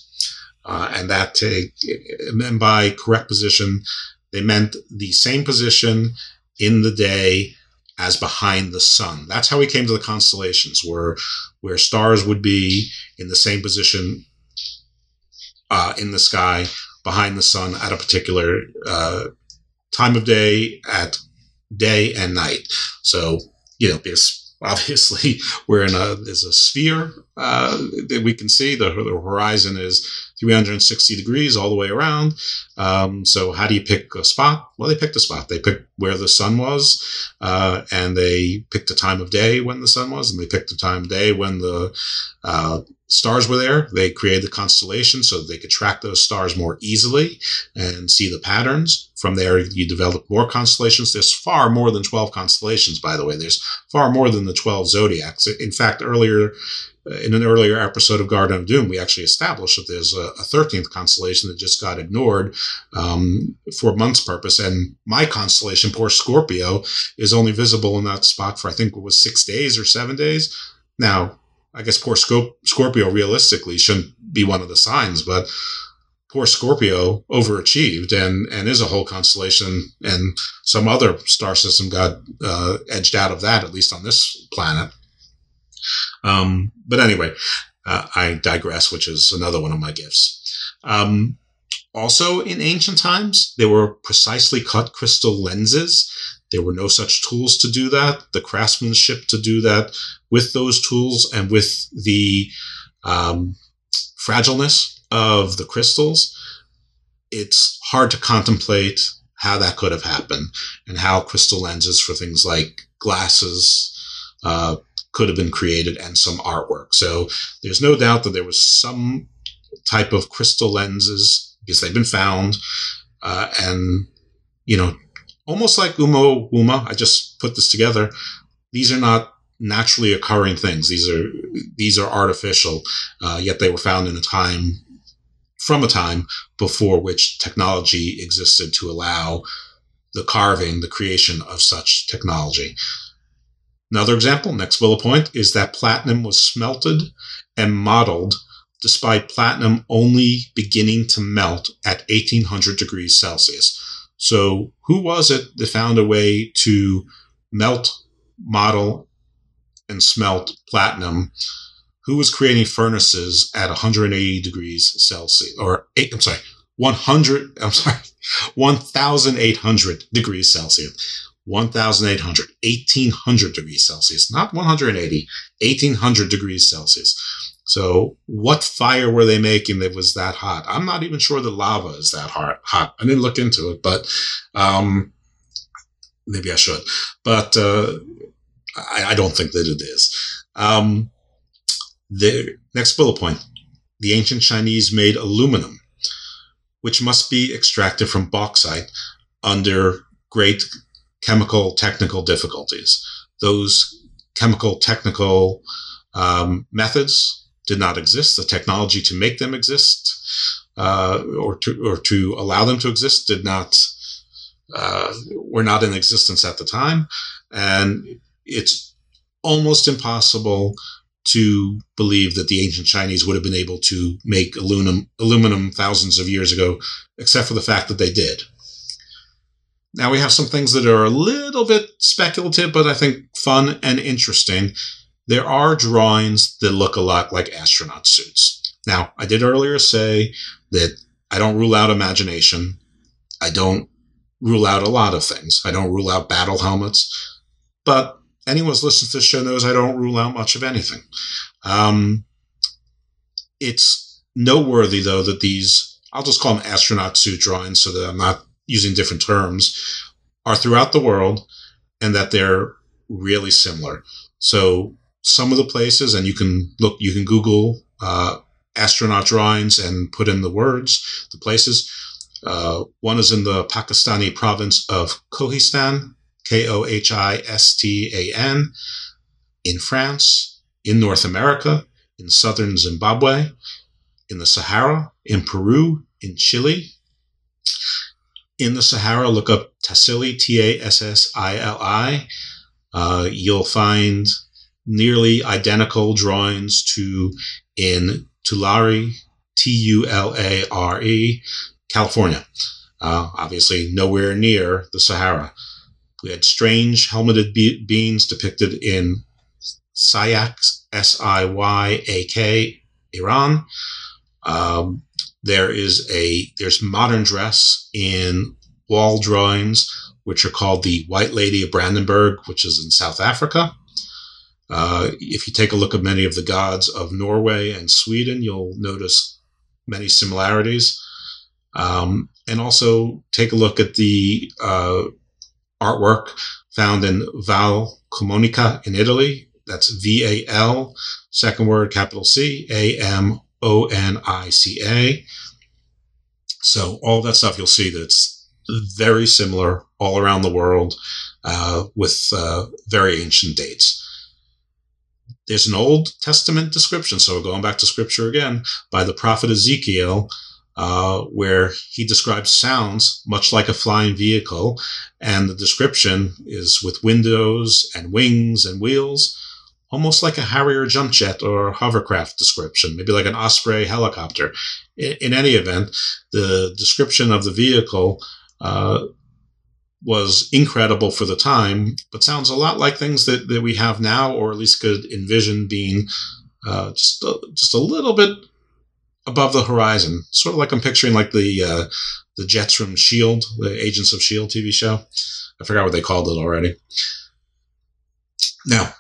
Uh, and that take, and by correct position, they meant the same position in the day as behind the sun. That's how we came to the constellations, where where stars would be in the same position uh, in the sky behind the sun at a particular uh, time of day, at day and night. So, you know, this. Obviously, we're in a there's a sphere uh, that we can see. The, the horizon is three hundred sixty degrees all the way around. Um, so how do you pick a spot? Well, they picked a spot. They picked where the sun was, uh, and they picked a time of day when the sun was, and they picked a time of day when the uh, stars were there. They created the constellation so that they could track those stars more easily and see the patterns. From there, you develop more constellations. There's far more than twelve constellations, by the way. There's far more than the twelve zodiacs. In fact, earlier in an earlier episode of Garden of Doom, we actually established that there's a, a thirteenth constellation that just got ignored um, for month's purpose. And my constellation, poor Scorpio, is only visible in that spot for, I think, it was six days or seven days. Now, I guess poor Scorpio realistically shouldn't be one of the signs, but poor Scorpio overachieved and, and is a whole constellation, and some other star system got uh, edged out of that, at least on this planet. Um, but anyway, uh, I digress, which is another one of my gifts. Um, also, in ancient times, there were precisely cut crystal lenses. There were no such tools to do that. The craftsmanship to do that with those tools and with the um, fragileness of the crystals, it's hard to contemplate how that could have happened and how crystal lenses for things like glasses uh, could have been created, and some artwork. So there's no doubt that there was some type of crystal lenses, because they've been found, uh, and, you know, almost like Oumuamua, I just put this together. These are not naturally occurring things. These are these are artificial, uh, yet they were found in a time, from a time before which technology existed to allow the carving, the creation of such technology. Another example, next bullet point, is that platinum was smelted and modeled despite platinum only beginning to melt at eighteen hundred degrees Celsius. So who was it that found a way to melt, model, and smelt platinum? Who was creating furnaces at one hundred eighty degrees Celsius? Or, eight, I'm sorry, one hundred, I'm sorry, eighteen hundred degrees Celsius. eighteen hundred, eighteen hundred degrees Celsius. Not one hundred eighty, eighteen hundred degrees Celsius. So what fire were they making that was that hot? I'm not even sure the lava is that hot. I didn't look into it, but um, maybe I should. But uh, I, I don't think that it is. Um, the next bullet point. The ancient Chinese made aluminum, which must be extracted from bauxite under great chemical technical difficulties. Those chemical technical um, methods did not exist. The technology to make them exist, uh, or to or to allow them to exist, did not uh, were not in existence at the time, and it's almost impossible to believe that the ancient Chinese would have been able to make aluminum aluminum thousands of years ago, except for the fact that they did. Now we have some things that are a little bit speculative, but I think fun and interesting. There are drawings that look a lot like astronaut suits. Now, I did earlier say that I don't rule out imagination. I don't rule out a lot of things. I don't rule out battle helmets. But anyone who's listened to this show knows I don't rule out much of anything. Um, it's noteworthy, though, that these, I'll just call them astronaut suit drawings so that I'm not using different terms, are throughout the world and that they're really similar. So some of the places, and you can look, you can Google uh, astronaut drawings and put in the words, the places. Uh, one is in the Pakistani province of Kohistan, K O H I S T A N, in France, in North America, in southern Zimbabwe, in the Sahara, in Peru, in Chile. In the Sahara, look up Tassili, T A S S I L I. Uh, you'll find nearly identical drawings to in Tulare, T U L A R E, California. Uh, obviously, nowhere near the Sahara. We had strange helmeted be- beings depicted in Sayak, S I Y A K, Iran. Um, there is a there's modern dress in wall drawings, which are called the White Lady of Brandenburg, which is in South Africa. Uh, if you take a look at many of the gods of Norway and Sweden, you'll notice many similarities. Um, and also take a look at the uh, artwork found in Val Camonica in Italy. That's V A L, second word, capital C, A M O N I C A. So all that stuff you'll see that's very similar all around the world uh, with uh, very ancient dates. There's an Old Testament description, so we're going back to scripture again, by the prophet Ezekiel, uh, where he describes sounds much like a flying vehicle, and the description is with windows and wings and wheels almost like a Harrier jump jet or hovercraft description, maybe like an Osprey helicopter. In, in any event, the description of the vehicle uh, was incredible for the time, but sounds a lot like things that, that we have now, or at least could envision being uh, just, a, just a little bit above the horizon. Sort of like I'm picturing like the uh, the jets from S H I E L D, the Agents of S H I E L D T V show. I forgot what they called it already. Now,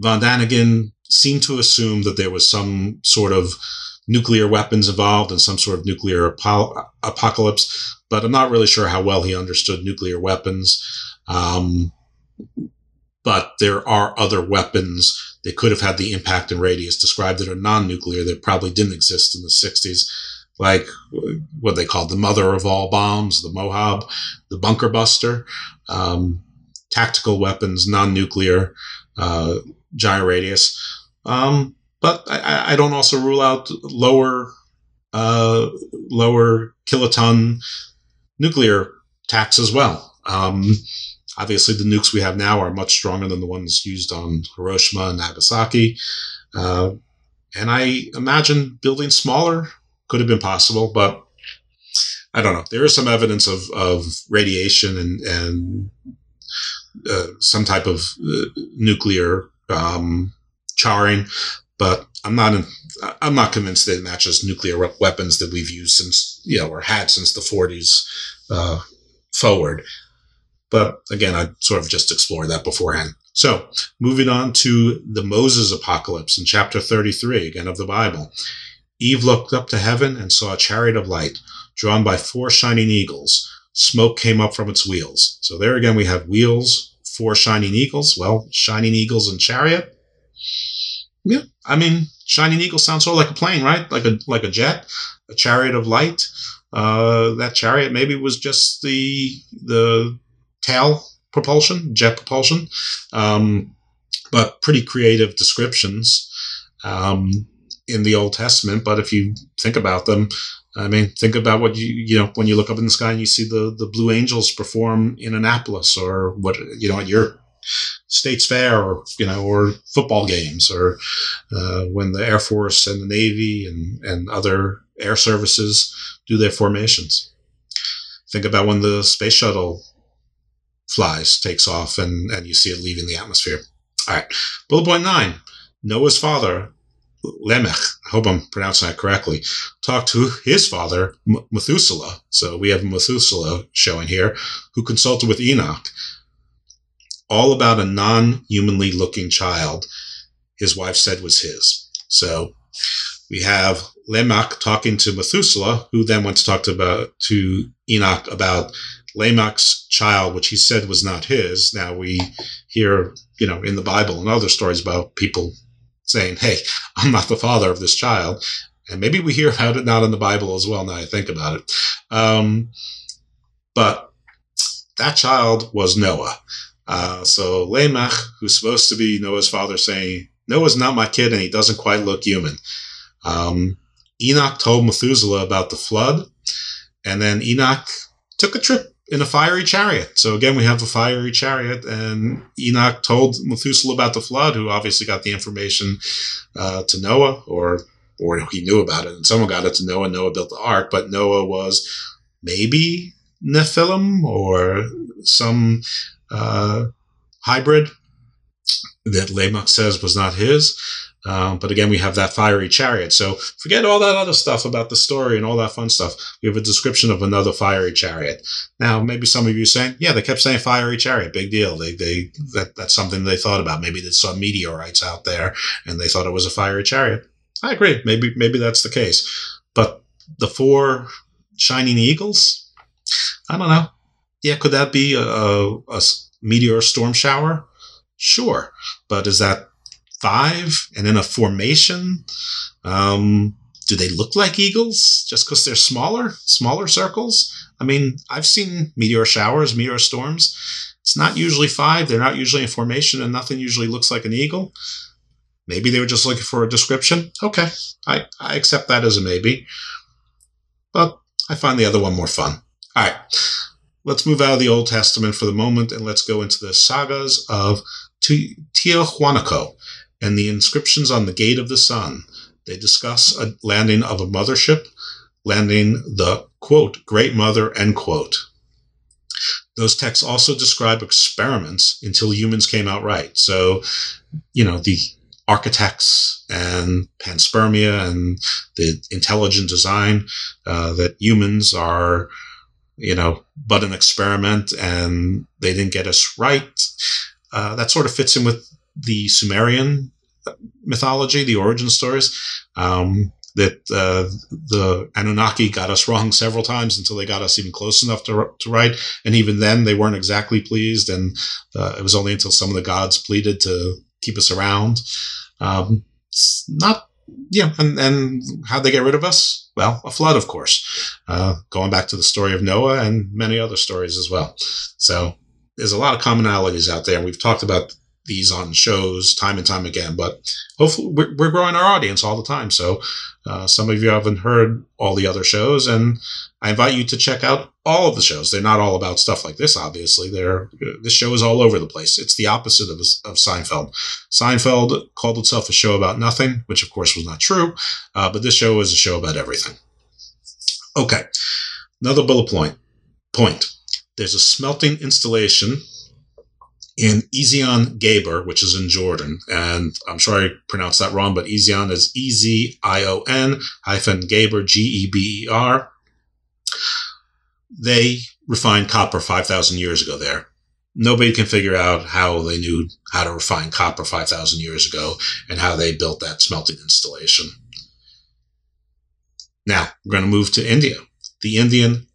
von Däniken seemed to assume that there was some sort of nuclear weapons involved and some sort of nuclear apo- apocalypse, but I'm not really sure how well he understood nuclear weapons. Um, but there are other weapons that could have had the impact and radius described that are non-nuclear that probably didn't exist in the sixties, like what they called the mother of all bombs, the MOHAB, the bunker buster, um, tactical weapons, non-nuclear, uh, gyro radius. Um, but I, I don't also rule out lower, uh, lower kiloton nuclear attacks as well. Um, obviously the nukes we have now are much stronger than the ones used on Hiroshima and Nagasaki. Uh, and I imagine building smaller could have been possible, but I don't know. There is some evidence of, of radiation and, and, Uh, some type of uh, nuclear um, charring, but I'm not in, I'm not convinced that it matches nuclear re- weapons that we've used since, you know, or had since the forties uh, forward. But again, I sort of just explored that beforehand. So moving on to the Moses apocalypse in chapter thirty-three, again of the Bible. Eve looked up to heaven and saw a chariot of light drawn by four shining eagles. Smoke came up from its wheels. So there again, we have wheels, four shining eagles. Well, shining eagles and chariot. Yeah, I mean, shining eagle sounds sort of like a plane, right? Like a like a jet, a chariot of light. Uh, that chariot maybe was just the the tail propulsion, jet propulsion, um, but pretty creative descriptions um, in the Old Testament. But if you think about them, I mean, think about what you, you know, when you look up in the sky and you see the, the blue angels perform in Annapolis or what, you know, at your state's fair or, you know, or football games or uh, when the Air Force and the Navy and, and other air services do their formations. Think about when the space shuttle flies, takes off, and, and you see it leaving the atmosphere. All right. Bullet point nine, Noah's father, Lamech, I hope I'm pronouncing that correctly, talked to his father, M- Methuselah. So we have Methuselah showing here, who consulted with Enoch, all about a non-humanly looking child his wife said was his. So we have Lamech talking to Methuselah, who then went to talk to, about, to Enoch about Lamech's child, which he said was not his. Now we hear, you know, in the Bible and other stories about people saying, hey, I'm not the father of this child. And maybe we hear about it not in the Bible as well now I think about it. Um, but that child was Noah. Uh, so Lamech, who's supposed to be Noah's father, saying, Noah's not my kid and he doesn't quite look human. Um, Enoch told Methuselah about the flood. And then Enoch took a trip in a fiery chariot. So again, we have a fiery chariot, and Enoch told Methuselah about the flood, who obviously got the information uh, to Noah, or or he knew about it, and someone got it to Noah. Noah built the ark, but Noah was maybe Nephilim or some uh, hybrid that Lamech says was not his. Um, but again, we have that fiery chariot. So forget all that other stuff about the story and all that fun stuff. We have a description of another fiery chariot. Now, maybe some of you are saying, yeah, they kept saying fiery chariot, big deal. They, they, that, that's something they thought about. Maybe they saw meteorites out there and they thought it was a fiery chariot. I agree. Maybe, maybe that's the case, but the four shining eagles, I don't know. Yeah. Could that be a, a, a meteor storm shower? Sure. But is that five and in a formation? Um, do they look like eagles just because they're smaller, smaller circles? I mean, I've seen meteor showers, meteor storms. It's not usually five. They're not usually in formation and nothing usually looks like an eagle. Maybe they were just looking for a description. Okay, I, I accept that as a maybe. But I find the other one more fun. All right, let's move out of the Old Testament for the moment and let's go into the sagas of Tiahuanaco. and the inscriptions on the Gate of the Sun. They discuss a landing of a mothership, landing the, quote, Great Mother, end quote. Those texts also describe experiments until humans came out right. So, you know, the architects and panspermia and the intelligent design uh, that humans are, you know, but an experiment and they didn't get us right. Uh, that sort of fits in with the Sumerian mythology, the origin stories, um, that uh, the Anunnaki got us wrong several times until they got us even close enough to, to right. And even then they weren't exactly pleased. And uh, it was only until some of the gods pleaded to keep us around. Um, it's not, yeah. And, and how'd they get rid of us? Well, a flood, of course, uh, going back to the story of Noah and many other stories as well. So there's a lot of commonalities out there. We've talked about these on shows time and time again, but hopefully we're, we're growing our audience all the time. So uh, some of you haven't heard all the other shows, and I invite you to check out all of the shows. They're not all about stuff like this, obviously. They're, this show is all over the place. It's the opposite of, of Seinfeld. Seinfeld called itself a show about nothing, which of course was not true, uh, but this show is a show about everything. Okay, another bullet point. Point. There's a smelting installation in Ezion Geber, which is in Jordan, and I'm sure I pronounced that wrong, but Ezion is E Z I O N hyphen Geber, G E B E R. They refined copper five thousand years ago there. Nobody can figure out how they knew how to refine copper five thousand years ago and how they built that smelting installation. Now, we're going to move to India. The Indian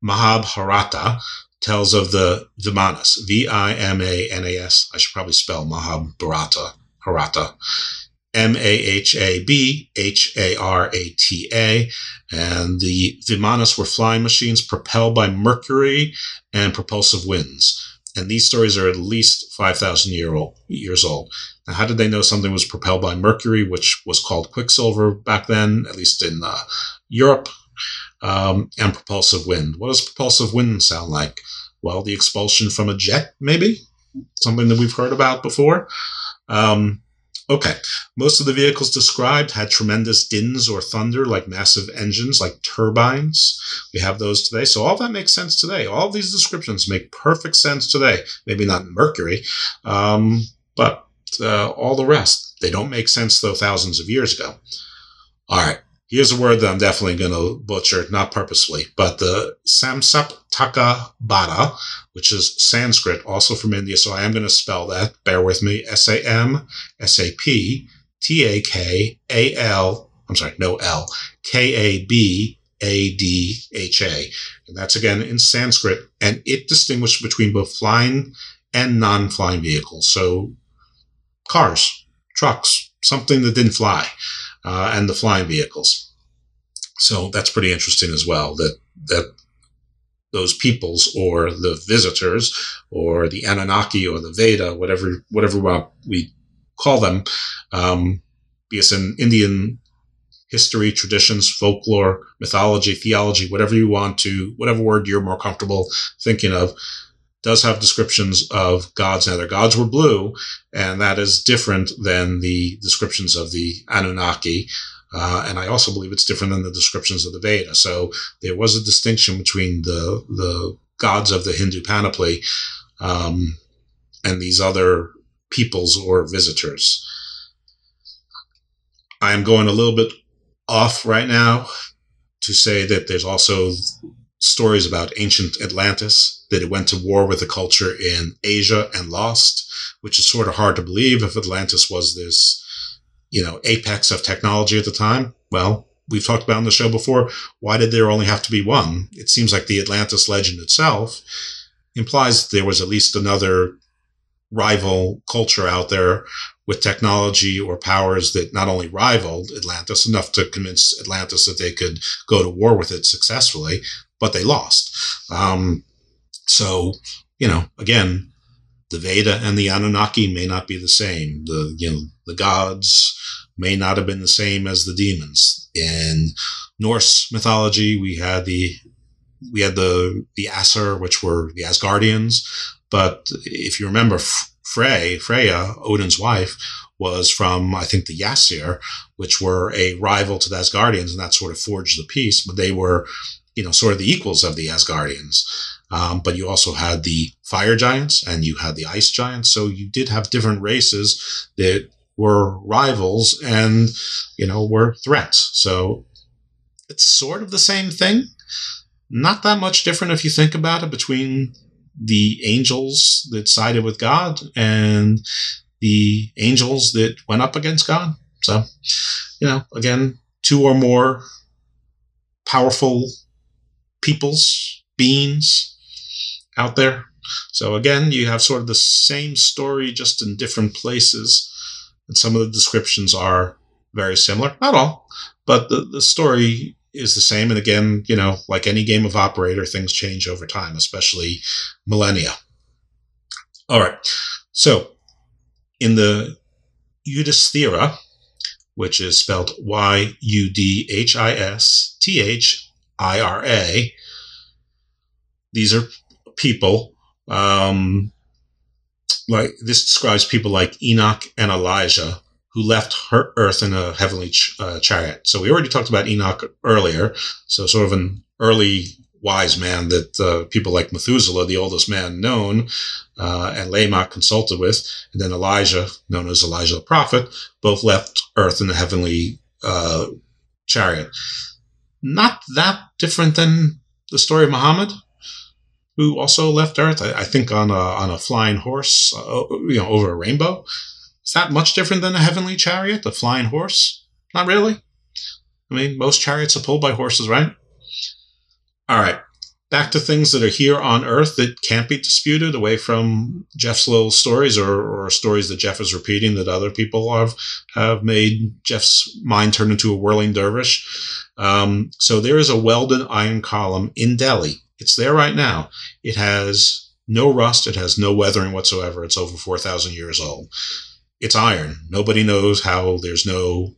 Mahabharata tells of the Vimanas, V I M A N A S. I should probably spell Mahabharata, Harata, M A H A B H A R A T A. And the Vimanas were flying machines propelled by mercury and propulsive winds. And these stories are at least five thousand year old, years old. Now, how did they know something was propelled by mercury, which was called quicksilver back then, at least in uh, Europe? Um, and propulsive wind. What does propulsive wind sound like? Well, the expulsion from a jet, maybe? Something that we've heard about before. Um, okay. Most of the vehicles described had tremendous dins or thunder, like massive engines, like turbines. We have those today. So all that makes sense today. All these descriptions make perfect sense today. Maybe not mercury, um, but uh, all the rest. They don't make sense, though, thousands of years ago. All right. Here's a word that I'm definitely going to butcher, not purposefully, but the Samsaptaka Bada, which is Sanskrit, also from India. So I am going to spell that. Bear with me. S A M S A P T A K A L, I'm sorry, no L, K A B A D H A. And that's again in Sanskrit. And it distinguished between both flying and non-flying vehicles. So cars, trucks, something that didn't fly. Uh, and the flying vehicles. So that's pretty interesting as well, that that those peoples or the visitors or the Anunnaki or the Veda, whatever whatever we call them, um, because in Indian history, traditions, folklore, mythology, theology, whatever you want to, whatever word you're more comfortable thinking of, does have descriptions of gods. Now, their gods were blue, and that is different than the descriptions of the Anunnaki. Uh, and I also believe it's different than the descriptions of the Veda. So there was a distinction between the the gods of the Hindu panoply um, and these other peoples or visitors. I am going a little bit off right now to say that there's also stories about ancient Atlantis, that it went to war with a culture in Asia and lost, which is sort of hard to believe if Atlantis was this, you know, apex of technology at the time. Well, we've talked about on the show before, why did there only have to be one? It seems like the Atlantis legend itself implies that there was at least another rival culture out there with technology or powers that not only rivaled Atlantis enough to convince Atlantis that they could go to war with it successfully, but they lost. Um, so, you know, again, the Veda and the Anunnaki may not be the same. The, you know, the gods may not have been the same as the demons. In Norse mythology, we had the we had the the Asir, which were the Asgardians. But if you remember, Frey, Freya, Odin's wife, was from, I think, the Yassir, which were a rival to the Asgardians, and that sort of forged the peace. But they were, you know, sort of the equals of the Asgardians. Um, but you also had the fire giants and you had the ice giants. So you did have different races that were rivals and, you know, were threats. So it's sort of the same thing. Not that much different if you think about it between the angels that sided with God and the angels that went up against God. So, you know, again, two or more powerful peoples, beings out there. So again, you have sort of the same story, just in different places. And some of the descriptions are very similar. Not all, but the, the story is the same. And again, you know, like any game of operator, things change over time, especially millennia. All right. So in the Yudhisthira, which is spelled Y U D H I S T H I R A, these are people, um, like this describes people like Enoch and Elijah, who left her earth in a heavenly ch- uh, chariot. So we already talked about Enoch earlier. So sort of an early wise man that uh, people like Methuselah, the oldest man known, uh, and Lamech consulted with, and then Elijah, known as Elijah the prophet, both left earth in the heavenly uh, chariot. Not that different than the story of Muhammad, who also left earth, I, I think on a, on a flying horse, uh, you know, over a rainbow. Is that much different than a heavenly chariot, a flying horse? Not really. I mean, most chariots are pulled by horses, right? All right. Back to things that are here on Earth that can't be disputed, away from Jeff's little stories or, or stories that Jeff is repeating that other people have, have made Jeff's mind turn into a whirling dervish. Um, so there is a welded iron column in Delhi. It's there right now. It has no rust. It has no weathering whatsoever. It's over four thousand years old. It's iron. Nobody knows how there's no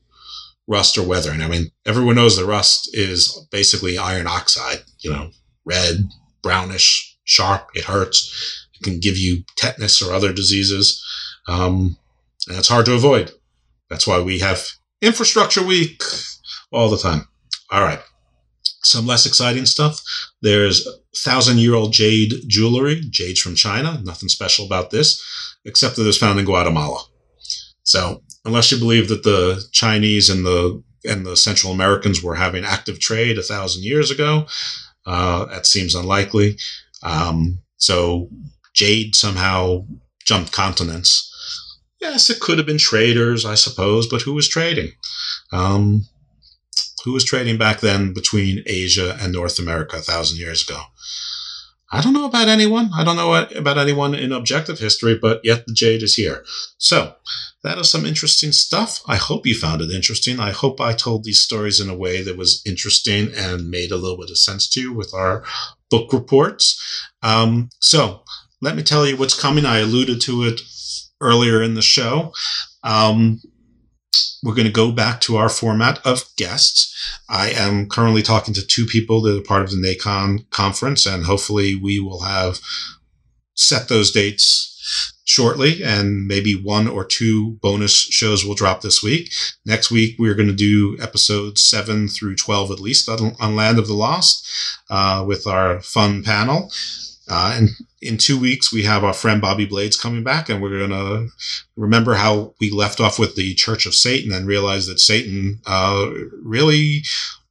rust or weathering. I mean, everyone knows the rust is basically iron oxide, you know, red, brownish, sharp. It hurts. It can give you tetanus or other diseases. Um, and it's hard to avoid. That's why we have Infrastructure Week all the time. All right. Some less exciting stuff. There's thousand-year-old jade jewelry. Jade's from China. Nothing special about this, except that it's found in Guatemala. So unless you believe that the Chinese and the and the Central Americans were having active trade a thousand years ago, uh, that seems unlikely. Um, so jade somehow jumped continents. Yes, it could have been traders, I suppose, but who was trading? Um, who was trading back then between Asia and North America a thousand years ago? I don't know about anyone. I don't know about anyone in objective history, but yet the jade is here. So that is some interesting stuff. I hope you found it interesting. I hope I told these stories in a way that was interesting and made a little bit of sense to you with our book reports. Um, so let me tell you what's coming. I alluded to it earlier in the show. Um, We're going to go back to our format of guests. I am currently talking to two people that are part of the NACON conference, and hopefully we will have set those dates shortly, and maybe one or two bonus shows will drop this week. Next week, we're going to do episodes seven through twelve, at least, on Land of the Lost uh, with our fun panel. Uh, and in two weeks, we have our friend Bobby Blades coming back, and we're going to remember how we left off with the Church of Satan and realize that Satan uh, really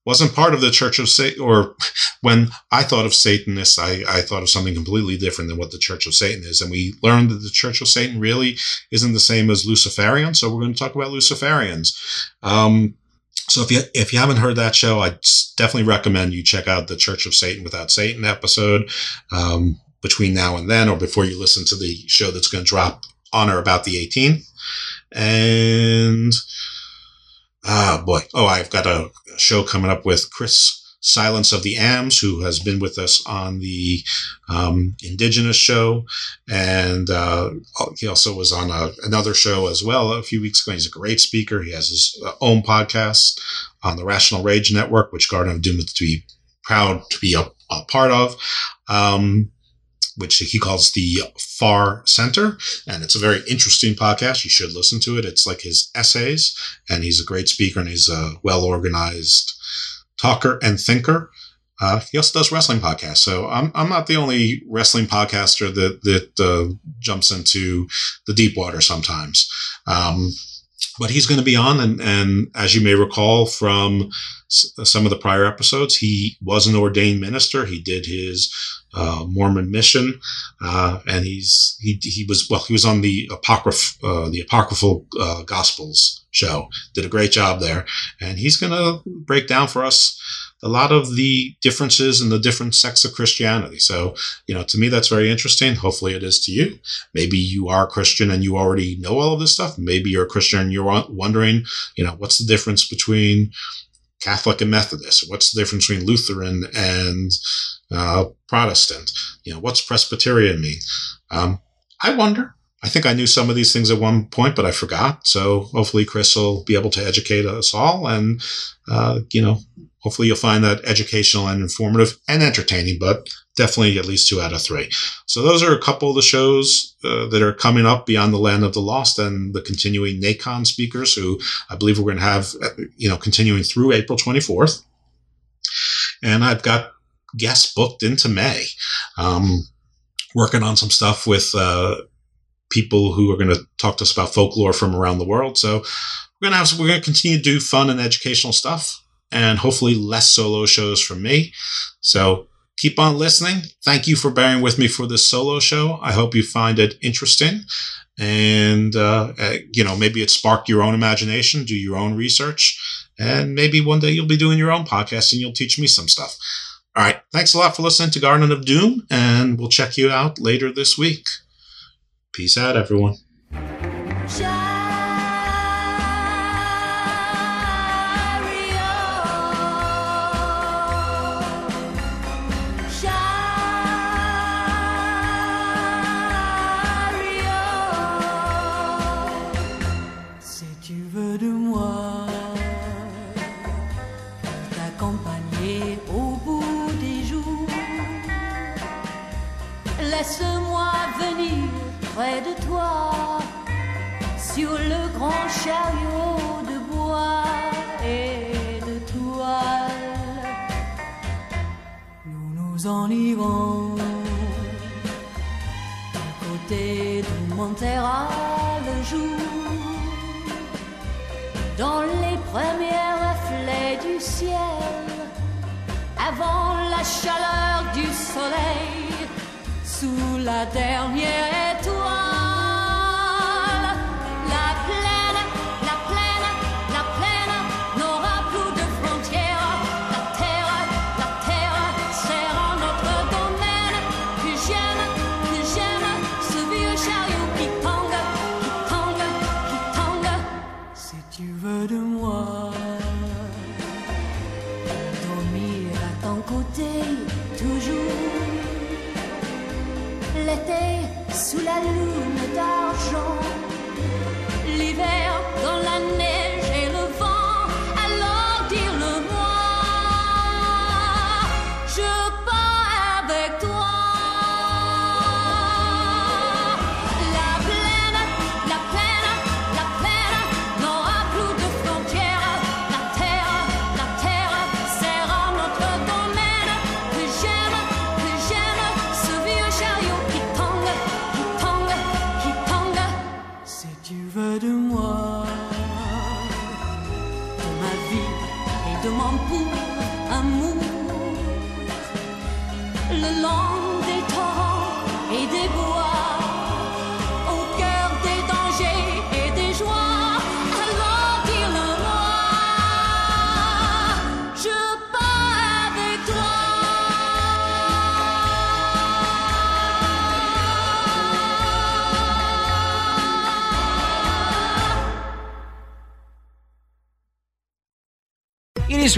wasn't part of the Church of Satan. Or when I thought of Satanists, I, I thought of something completely different than what the Church of Satan is. And we learned that the Church of Satan really isn't the same as Luciferian, so we're going to talk about Luciferians. Um So if you if you haven't heard that show, I definitely recommend you check out the Church of Satan Without Satan episode um, between now and then, or before you listen to the show that's going to drop on or about the eighteenth. And, ah, boy. Oh, I've got a show coming up with Chris Silence of the Ams, who has been with us on the um, Indigenous show. And uh, he also was on a, another show as well a few weeks ago. He's a great speaker. He has his own podcast on the Rational Rage Network, which Garden of Doom is to be proud to be a, a part of. Um, which he calls The Far Center. And it's a very interesting podcast. You should listen to it. It's like his essays, and he's a great speaker, and he's a well-organized talker and thinker. Uh, he also does wrestling podcasts. So I'm I'm not the only wrestling podcaster that, that uh, jumps into the deep water sometimes. Um, but he's going to be on. And, and as you may recall from s- some of the prior episodes, he was an ordained minister. He did his uh, Mormon mission. Uh, and he's he he was well, he was on the, Apocryph, uh, the Apocryphal uh, Gospels show. Did a great job there. And he's going to break down for us a lot of the differences in the different sects of Christianity. So, you know, to me, that's very interesting. Hopefully it is to you. Maybe you are a Christian and you already know all of this stuff. Maybe you're a Christian and you're wondering, you know, what's the difference between Catholic and Methodist? What's the difference between Lutheran and uh, Protestant? You know, what's Presbyterian mean? Um, I wonder. I think I knew some of these things at one point, but I forgot. So hopefully Chris will be able to educate us all. And, uh, you know, hopefully you'll find that educational and informative and entertaining, but definitely at least two out of three. So those are a couple of the shows uh, that are coming up beyond the Land of the Lost and the continuing NACON speakers, who I believe we're going to have, you know, continuing through April twenty-fourth. And I've got guests booked into May, um, working on some stuff with, uh, people who are going to talk to us about folklore from around the world. So we're going to have, we're going to continue to do fun and educational stuff, and hopefully less solo shows from me. So keep on listening. Thank you for bearing with me for this solo show. I hope you find it interesting, and uh, uh, you know, maybe it sparked your own imagination, do your own research, and maybe one day you'll be doing your own podcast and you'll teach me some stuff. All right. Thanks a lot for listening to Garden of Doom, and we'll check you out later this week. Peace out, everyone. Sur le grand chariot de bois et de toile, nous nous en irons d'un côté d'où montera le jour, dans les premiers reflets du ciel, avant la chaleur du soleil, sous la dernière étoile. Sous la lune d'argent, l'hiver dans la neige et le vent, alors dis-le-moi, je pars avec toi. La plaine, la plaine, la plaine n'aura plus de frontières, la terre, la terre sera notre domaine, que j'aime, que j'aime, ce vieux chariot qui veux de moi, de ma vie et de mon pour amour, le long des torrents et des bois, au cœur des dangers et des joies, alors dis-le-moi, je pars avec toi. It is